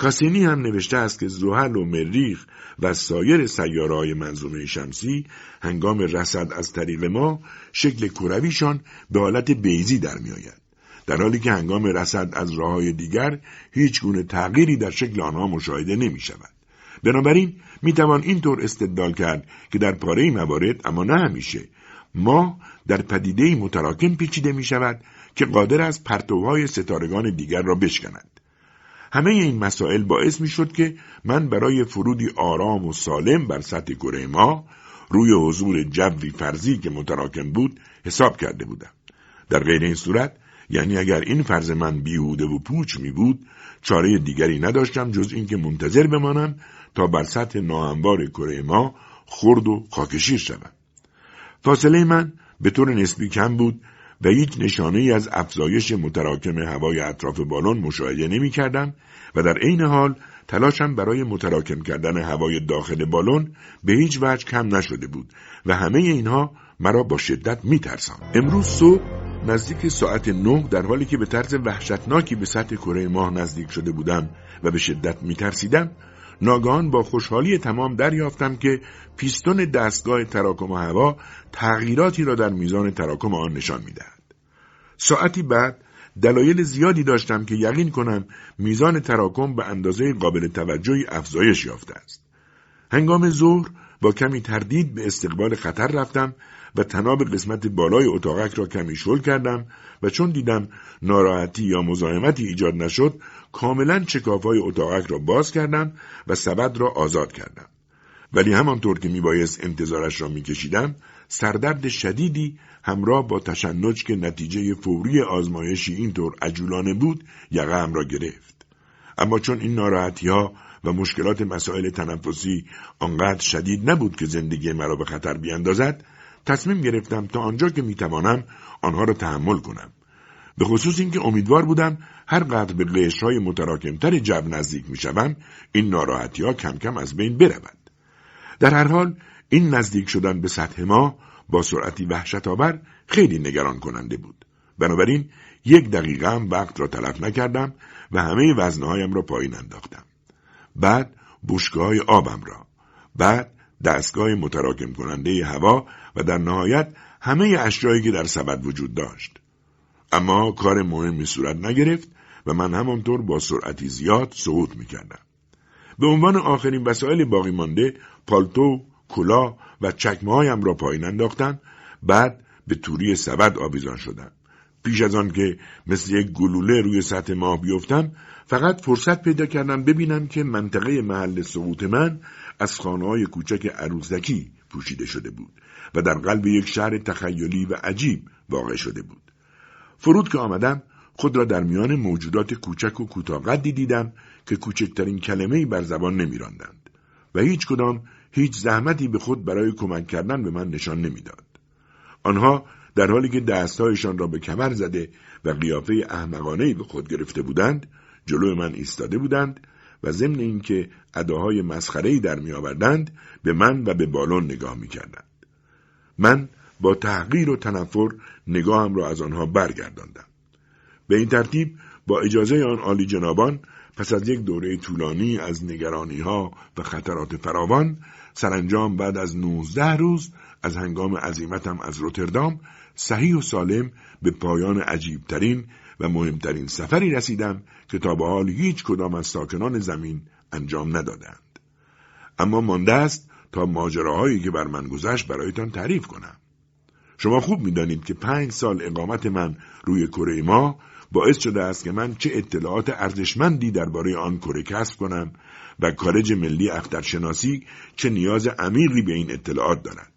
کاسینی هم نوشته است که زحل و مریخ و سایر سیاره‌های منظومه شمسی هنگام رصد از طریق ما شکل کرویشان به حالت بیضی در می‌آید، در حالی که هنگام رصد از راه‌های دیگر هیچ گونه تغییری در شکل آنها مشاهده نمی‌شود. بنابراین می‌توان اینطور استدلال کرد که در پاره‌ای موارد، اما نه همیشه، ما در پدیده‌ای متراکم پیچیده می‌شود که قادر است پرتوهای ستارگان دیگر را بشکند. همه این مسائل باعث می شد که من برای فرودی آرام و سالم بر سطح کره ما روی حضور جوی فرضی که متراکم بود حساب کرده بودم. در غیر این صورت، یعنی اگر این فرض من بیهوده و پوچ می بود، چاره دیگری نداشتم جز اینکه منتظر بمانم تا بر سطح ناهموار کره ما خرد و خاکشیر شدم. فاصله من به طور نسبی کم بود و هیچ نشانه‌ای از افزایش متراکم هوای اطراف بالون مشاهده نمی‌کردم و در عین حال تلاشم برای متراکم کردن هوای داخل بالون به هیچ وجه کم نشده بود و همه اینها مرا با شدت می‌ترساند. امروز صبح نزدیک ساعت نه، در حالی که به طرز وحشتناکی به سطح کره ماه نزدیک شده بودم و به شدت می‌ترسیدم، ناگهان با خوشحالی تمام دریافتم که پیستون دستگاه تراکم هوا تغییراتی را در میزان تراکم آن نشان می‌دهد. ساعتی بعد دلایل زیادی داشتم که یقین کنم میزان تراکم به اندازه قابل توجهی افزایش یافته است. هنگام ظهر با کمی تردید به استقبال خطر رفتم و تناب قسمت بالای اتاقک را کمی شل کردم و چون دیدم ناراحتی یا مزاحمتی ایجاد نشد، کاملا شکاف‌های اتاقک را باز کردم و سبد را آزاد کردم. ولی همانطور که میبایست انتظارش را میکشیدم، سردرد شدیدی همراه با تشنج که نتیجه فوری آزمایشی اینطور عجولانه بود یقه‌ام را گرفت. اما چون این ناراحتی‌ها و مشکلات مسائل تنفسی آنقدر شدید نبود که زندگی مرا به خطر بیاندازد، تصمیم گرفتم تا آنجا که میتوانم آنها را تحمل کنم، به خصوص اینکه امیدوار بودم هر قدر به قشرهای متراکمتر جو نزدیک میشوم این ناراحتی‌ها کم کم از بین برود. در هر حال این نزدیک شدن به سطح ما با سرعتی وحشت‌آور خیلی نگران کننده بود. بنابراین یک دقیقه هم وقت را تلف نکردم و همه وزنهایم را پایین انداختم. بعد بشکه‌های آبم را، بعد دستگاه متراکم کننده هوا و در نهایت همه اشیایی که در سبد وجود داشت. اما کار مهمی صورت نگرفت و من همانطور با سرعتی زیاد سقوط میکردم. به عنوان آخرین وسایل باقی مانده، پالتو، کلاه و چکمه هایم را پایین انداختم، بعد به توری سبد آویزان شدم. پیش از آن که مثل یک گلوله روی سطح ماه بیفتم، فقط فرصت پیدا کردم ببینم که منطقه محل سقوط من از خانه‌های کوچک عروسکی پوشیده شده بود و در قلب یک شهر تخیلی و عجیب واقع شده بود. فرود که آمدم، خود را در میان موجودات کوچک و کوتاه‌قدی دیدم که کوچکترین کلمه‌ای بر زبان نمی‌راندند و هیچ کدام هیچ زحمتی به خود برای کمک کردن به من نشان نمی‌داد. آنها در حالی که دست‌هایشان را به کمر زده و قیافه احمقانه‌ای به خود گرفته بودند، جلوی من ایستاده بودند و ضمن اینکه اداهای مسخره‌ای در می‌آوردند، به من و به بالون نگاه می‌کردند. من با تحقیر و تنفر نگاهم را از آنها برگرداندم. به این ترتیب با اجازه آن عالی جنابان، پس از یک دوره طولانی از نگرانی‌ها و خطرات فراوان، سرانجام بعد از نوزده روز از هنگام عزیمتم از روتردام صحیح و سالم به پایان عجیبترین و مهمترین سفری رسیدم که تا به حال هیچ کدام از ساکنان زمین انجام ندادند. اما مانده است تا ماجراهایی که بر من گذشت برایتان تعریف کنم. شما خوب می‌دانید که پنج سال اقامت من روی کره ما باعث شده است که من چه اطلاعات ارزشمندی درباره آن کره کسب کنم و کالج ملی اخترشناسی چه نیاز عمیقی به این اطلاعات دارد.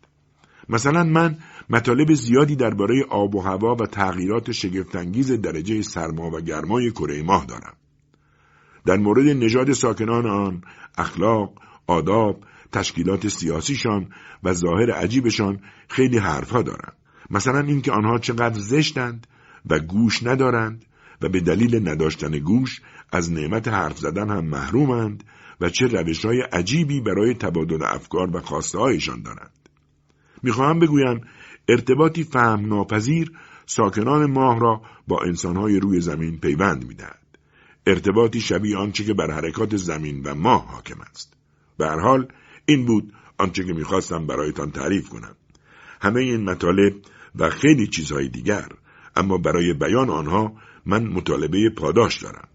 مثلا من مطالب زیادی درباره آب و هوا و تغییرات شگفت‌انگیز درجه سرما و گرمای کره ماه دارم. در مورد نژاد ساکنان آن، اخلاق، آداب، تشکیلات سیاسیشان و ظاهر عجیبشان خیلی حرفا دارند. مثلا اینکه آنها چقدر زشتند و گوش ندارند و به دلیل نداشتن گوش از نعمت حرف زدن هم محرومند و چه روش‌های عجیبی برای تبادل افکار و خواسته‌هایشان دارند. میخواهم بگویم ارتباطی فهم ناپذیر ساکنان ماه را با انسانهای روی زمین پیوند میدهد. ارتباطی شبیه آنچه که بر حرکات زمین و ماه حاکم است. به هر حال این بود آنچه که می‌خواستم برایتان تعریف کنم. همه این مطالب و خیلی چیزهای دیگر، اما برای بیان آنها من مطالبه پاداش دارم.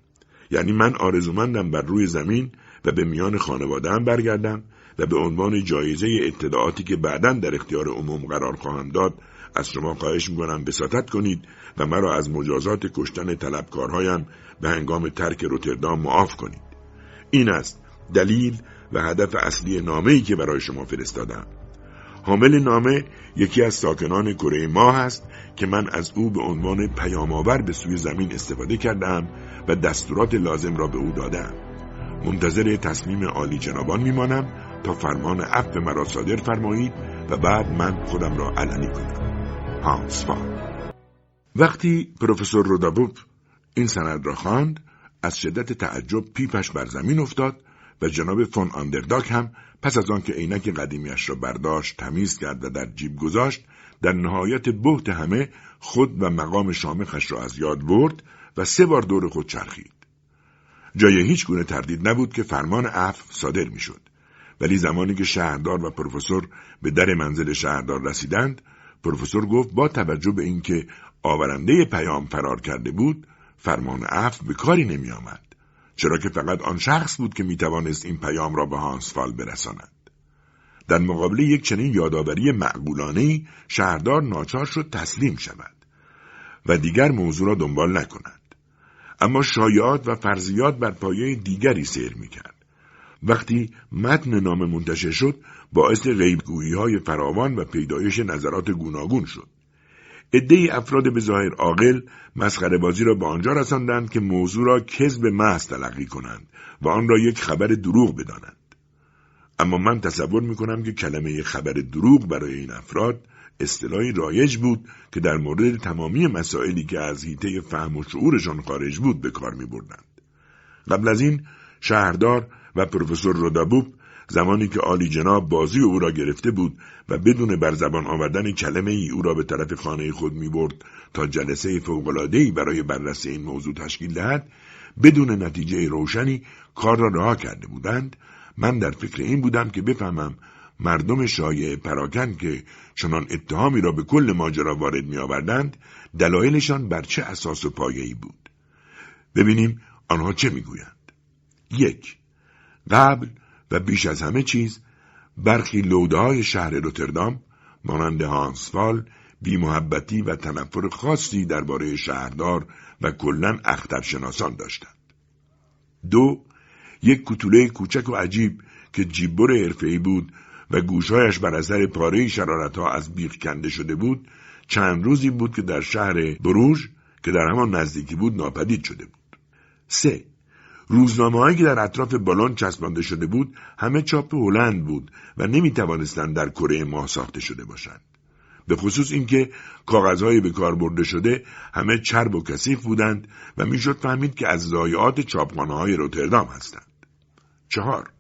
یعنی من آرزومندم بر روی زمین و به میان خانواده‌ام برگردم و به عنوان جایزه اطلاعاتی که بعداً در اختیار عموم قرار خواهم داد از شما خواهش می‌کنم بساطت کنید و مرا از مجازات کشتن طلبکارهایم به هنگام ترک روتردام معاف کنید. این است دلیل و هدف اصلی نامه‌ای که برای شما فرستادم. حامل نامه یکی از ساکنان کره ماه است که من از او به عنوان پیام‌آور به سوی زمین استفاده کردم و دستورات لازم را به او دادم. منتظر تصمیم عالی جنابان می‌مانم تا فرمان عفو مرا صادر فرمایید و بعد من خودم را علنی کنم. هانس فال. وقتی پروفسور رودابوب این سند را خواند، از شدت تعجب پیپش بر زمین افتاد و جناب فون آندرداگ هم پس از آن که عینک قدیمیش را برداشت، تمیز کرد و در جیب گذاشت، در نهایت بهت همه خود و مقام شامخش را از یاد برد و سه بار دور خود چرخید. جای هیچ گونه تردید نبود که فرمان عفو صادر میشد. ولی زمانی که شهردار و پروفسور به در منزل شهردار رسیدند، پروفسور گفت با توجه به اینکه آورنده پیام فرار کرده بود، فرمان عفو به کاری نمی آمد، چرا که فقط آن شخص بود که می توانست این پیام را به هانس فال برساند. در مقابل یک چنین یادآوری معقولانه‌ای شهردار ناچار شد تسلیم شود و دیگر موضوع را دنبال نکند. اما شایعات و فرضیات بر پایه دیگری سیر می کرد. وقتی متن نامه منتشر شد، باعث غیب‌گویی‌های فراوان و پیدایش نظرات گوناگون شد. عده‌ای افراد به ظاهر عاقل مسخره‌بازی را به آنجا رساندند که موضوع را کذب محض تلقی کنند و آن را یک خبر دروغ بدانند. اما من تصور می‌کنم که کلمه خبر دروغ برای این افراد اصطلاحی رایج بود که در مورد تمامی مسائلی که از حیطه فهم و شعورشان خارج بود به کار می‌بردند. قبل از این شهردار و پروفسور رودابوب زمانی که عالی جناب بازی او را گرفته بود و بدون بر زبان آوردن کلمه ای او را به طرف خانه خود می برد تا جلسه فوق‌العاده‌ای برای بررسی این موضوع تشکیل دهد، بدون نتیجه روشنی کار را رها کرده بودند. من در فکر این بودم که بفهمم مردم شایعه پراکن که چنان اتهامی را به کل ماجرا وارد می آوردند دلایلشان بر چه اساس و پایه‌ای بود. ببینیم آنها چه می گویند. یک، قبل و بیش از همه چیز برخی لوده‌های شهر روتردام مانند هانس فال بی‌محبتی و تنفر خاصی درباره شهردار و کلاً اخترشناسان داشتند. دو، یک کوتوله کوچک و عجیب که جیببر حرفه‌ای بود و گوشهایش بر اثر پاره شرارت‌ها از بیخ کنده شده بود، چند روزی بود که در شهر بروژ که در همان نزدیکی بود ناپدید شده بود. سه، روزنامه‌هایی که در اطراف بالون چسبانده شده بود همه چاپ هلند بود و نمی‌توانستند در کره ماه ساخته شده باشند. به خصوص اینکه کاغذهای به کار برده شده همه چرب و کثیف بودند و میشد فهمید که از ضایعات چاپخانه‌های روتردام هستند. چهار،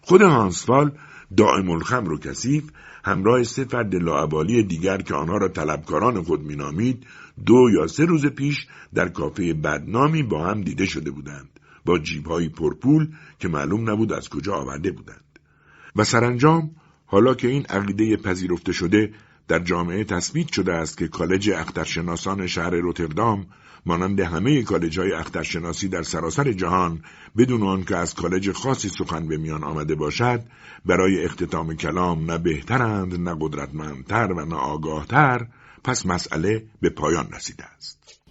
خود هانس فال دائم الخمر و کثیف همراه سه فرد لاابالی دیگر که آنها را طلبکاران خود مینامید، دو یا سه روز پیش در کافه بدنامی با هم دیده شده بودند، با جیب‌های پرپول که معلوم نبود از کجا آورده بودند. و سرانجام حالا که این عقیده پذیرفته شده در جامعه تثبیت شده است که کالج اخترشناسان شهر روتردام مانند همه کالج‌های اخترشناسی در سراسر جهان بدون آنکه از کالج خاصی سخن به میان آمده باشد، برای اختتام کلام نه بهترند، نه قدرتمندتر و نه آگاهتر، پس مسئله به پایان رسیده است.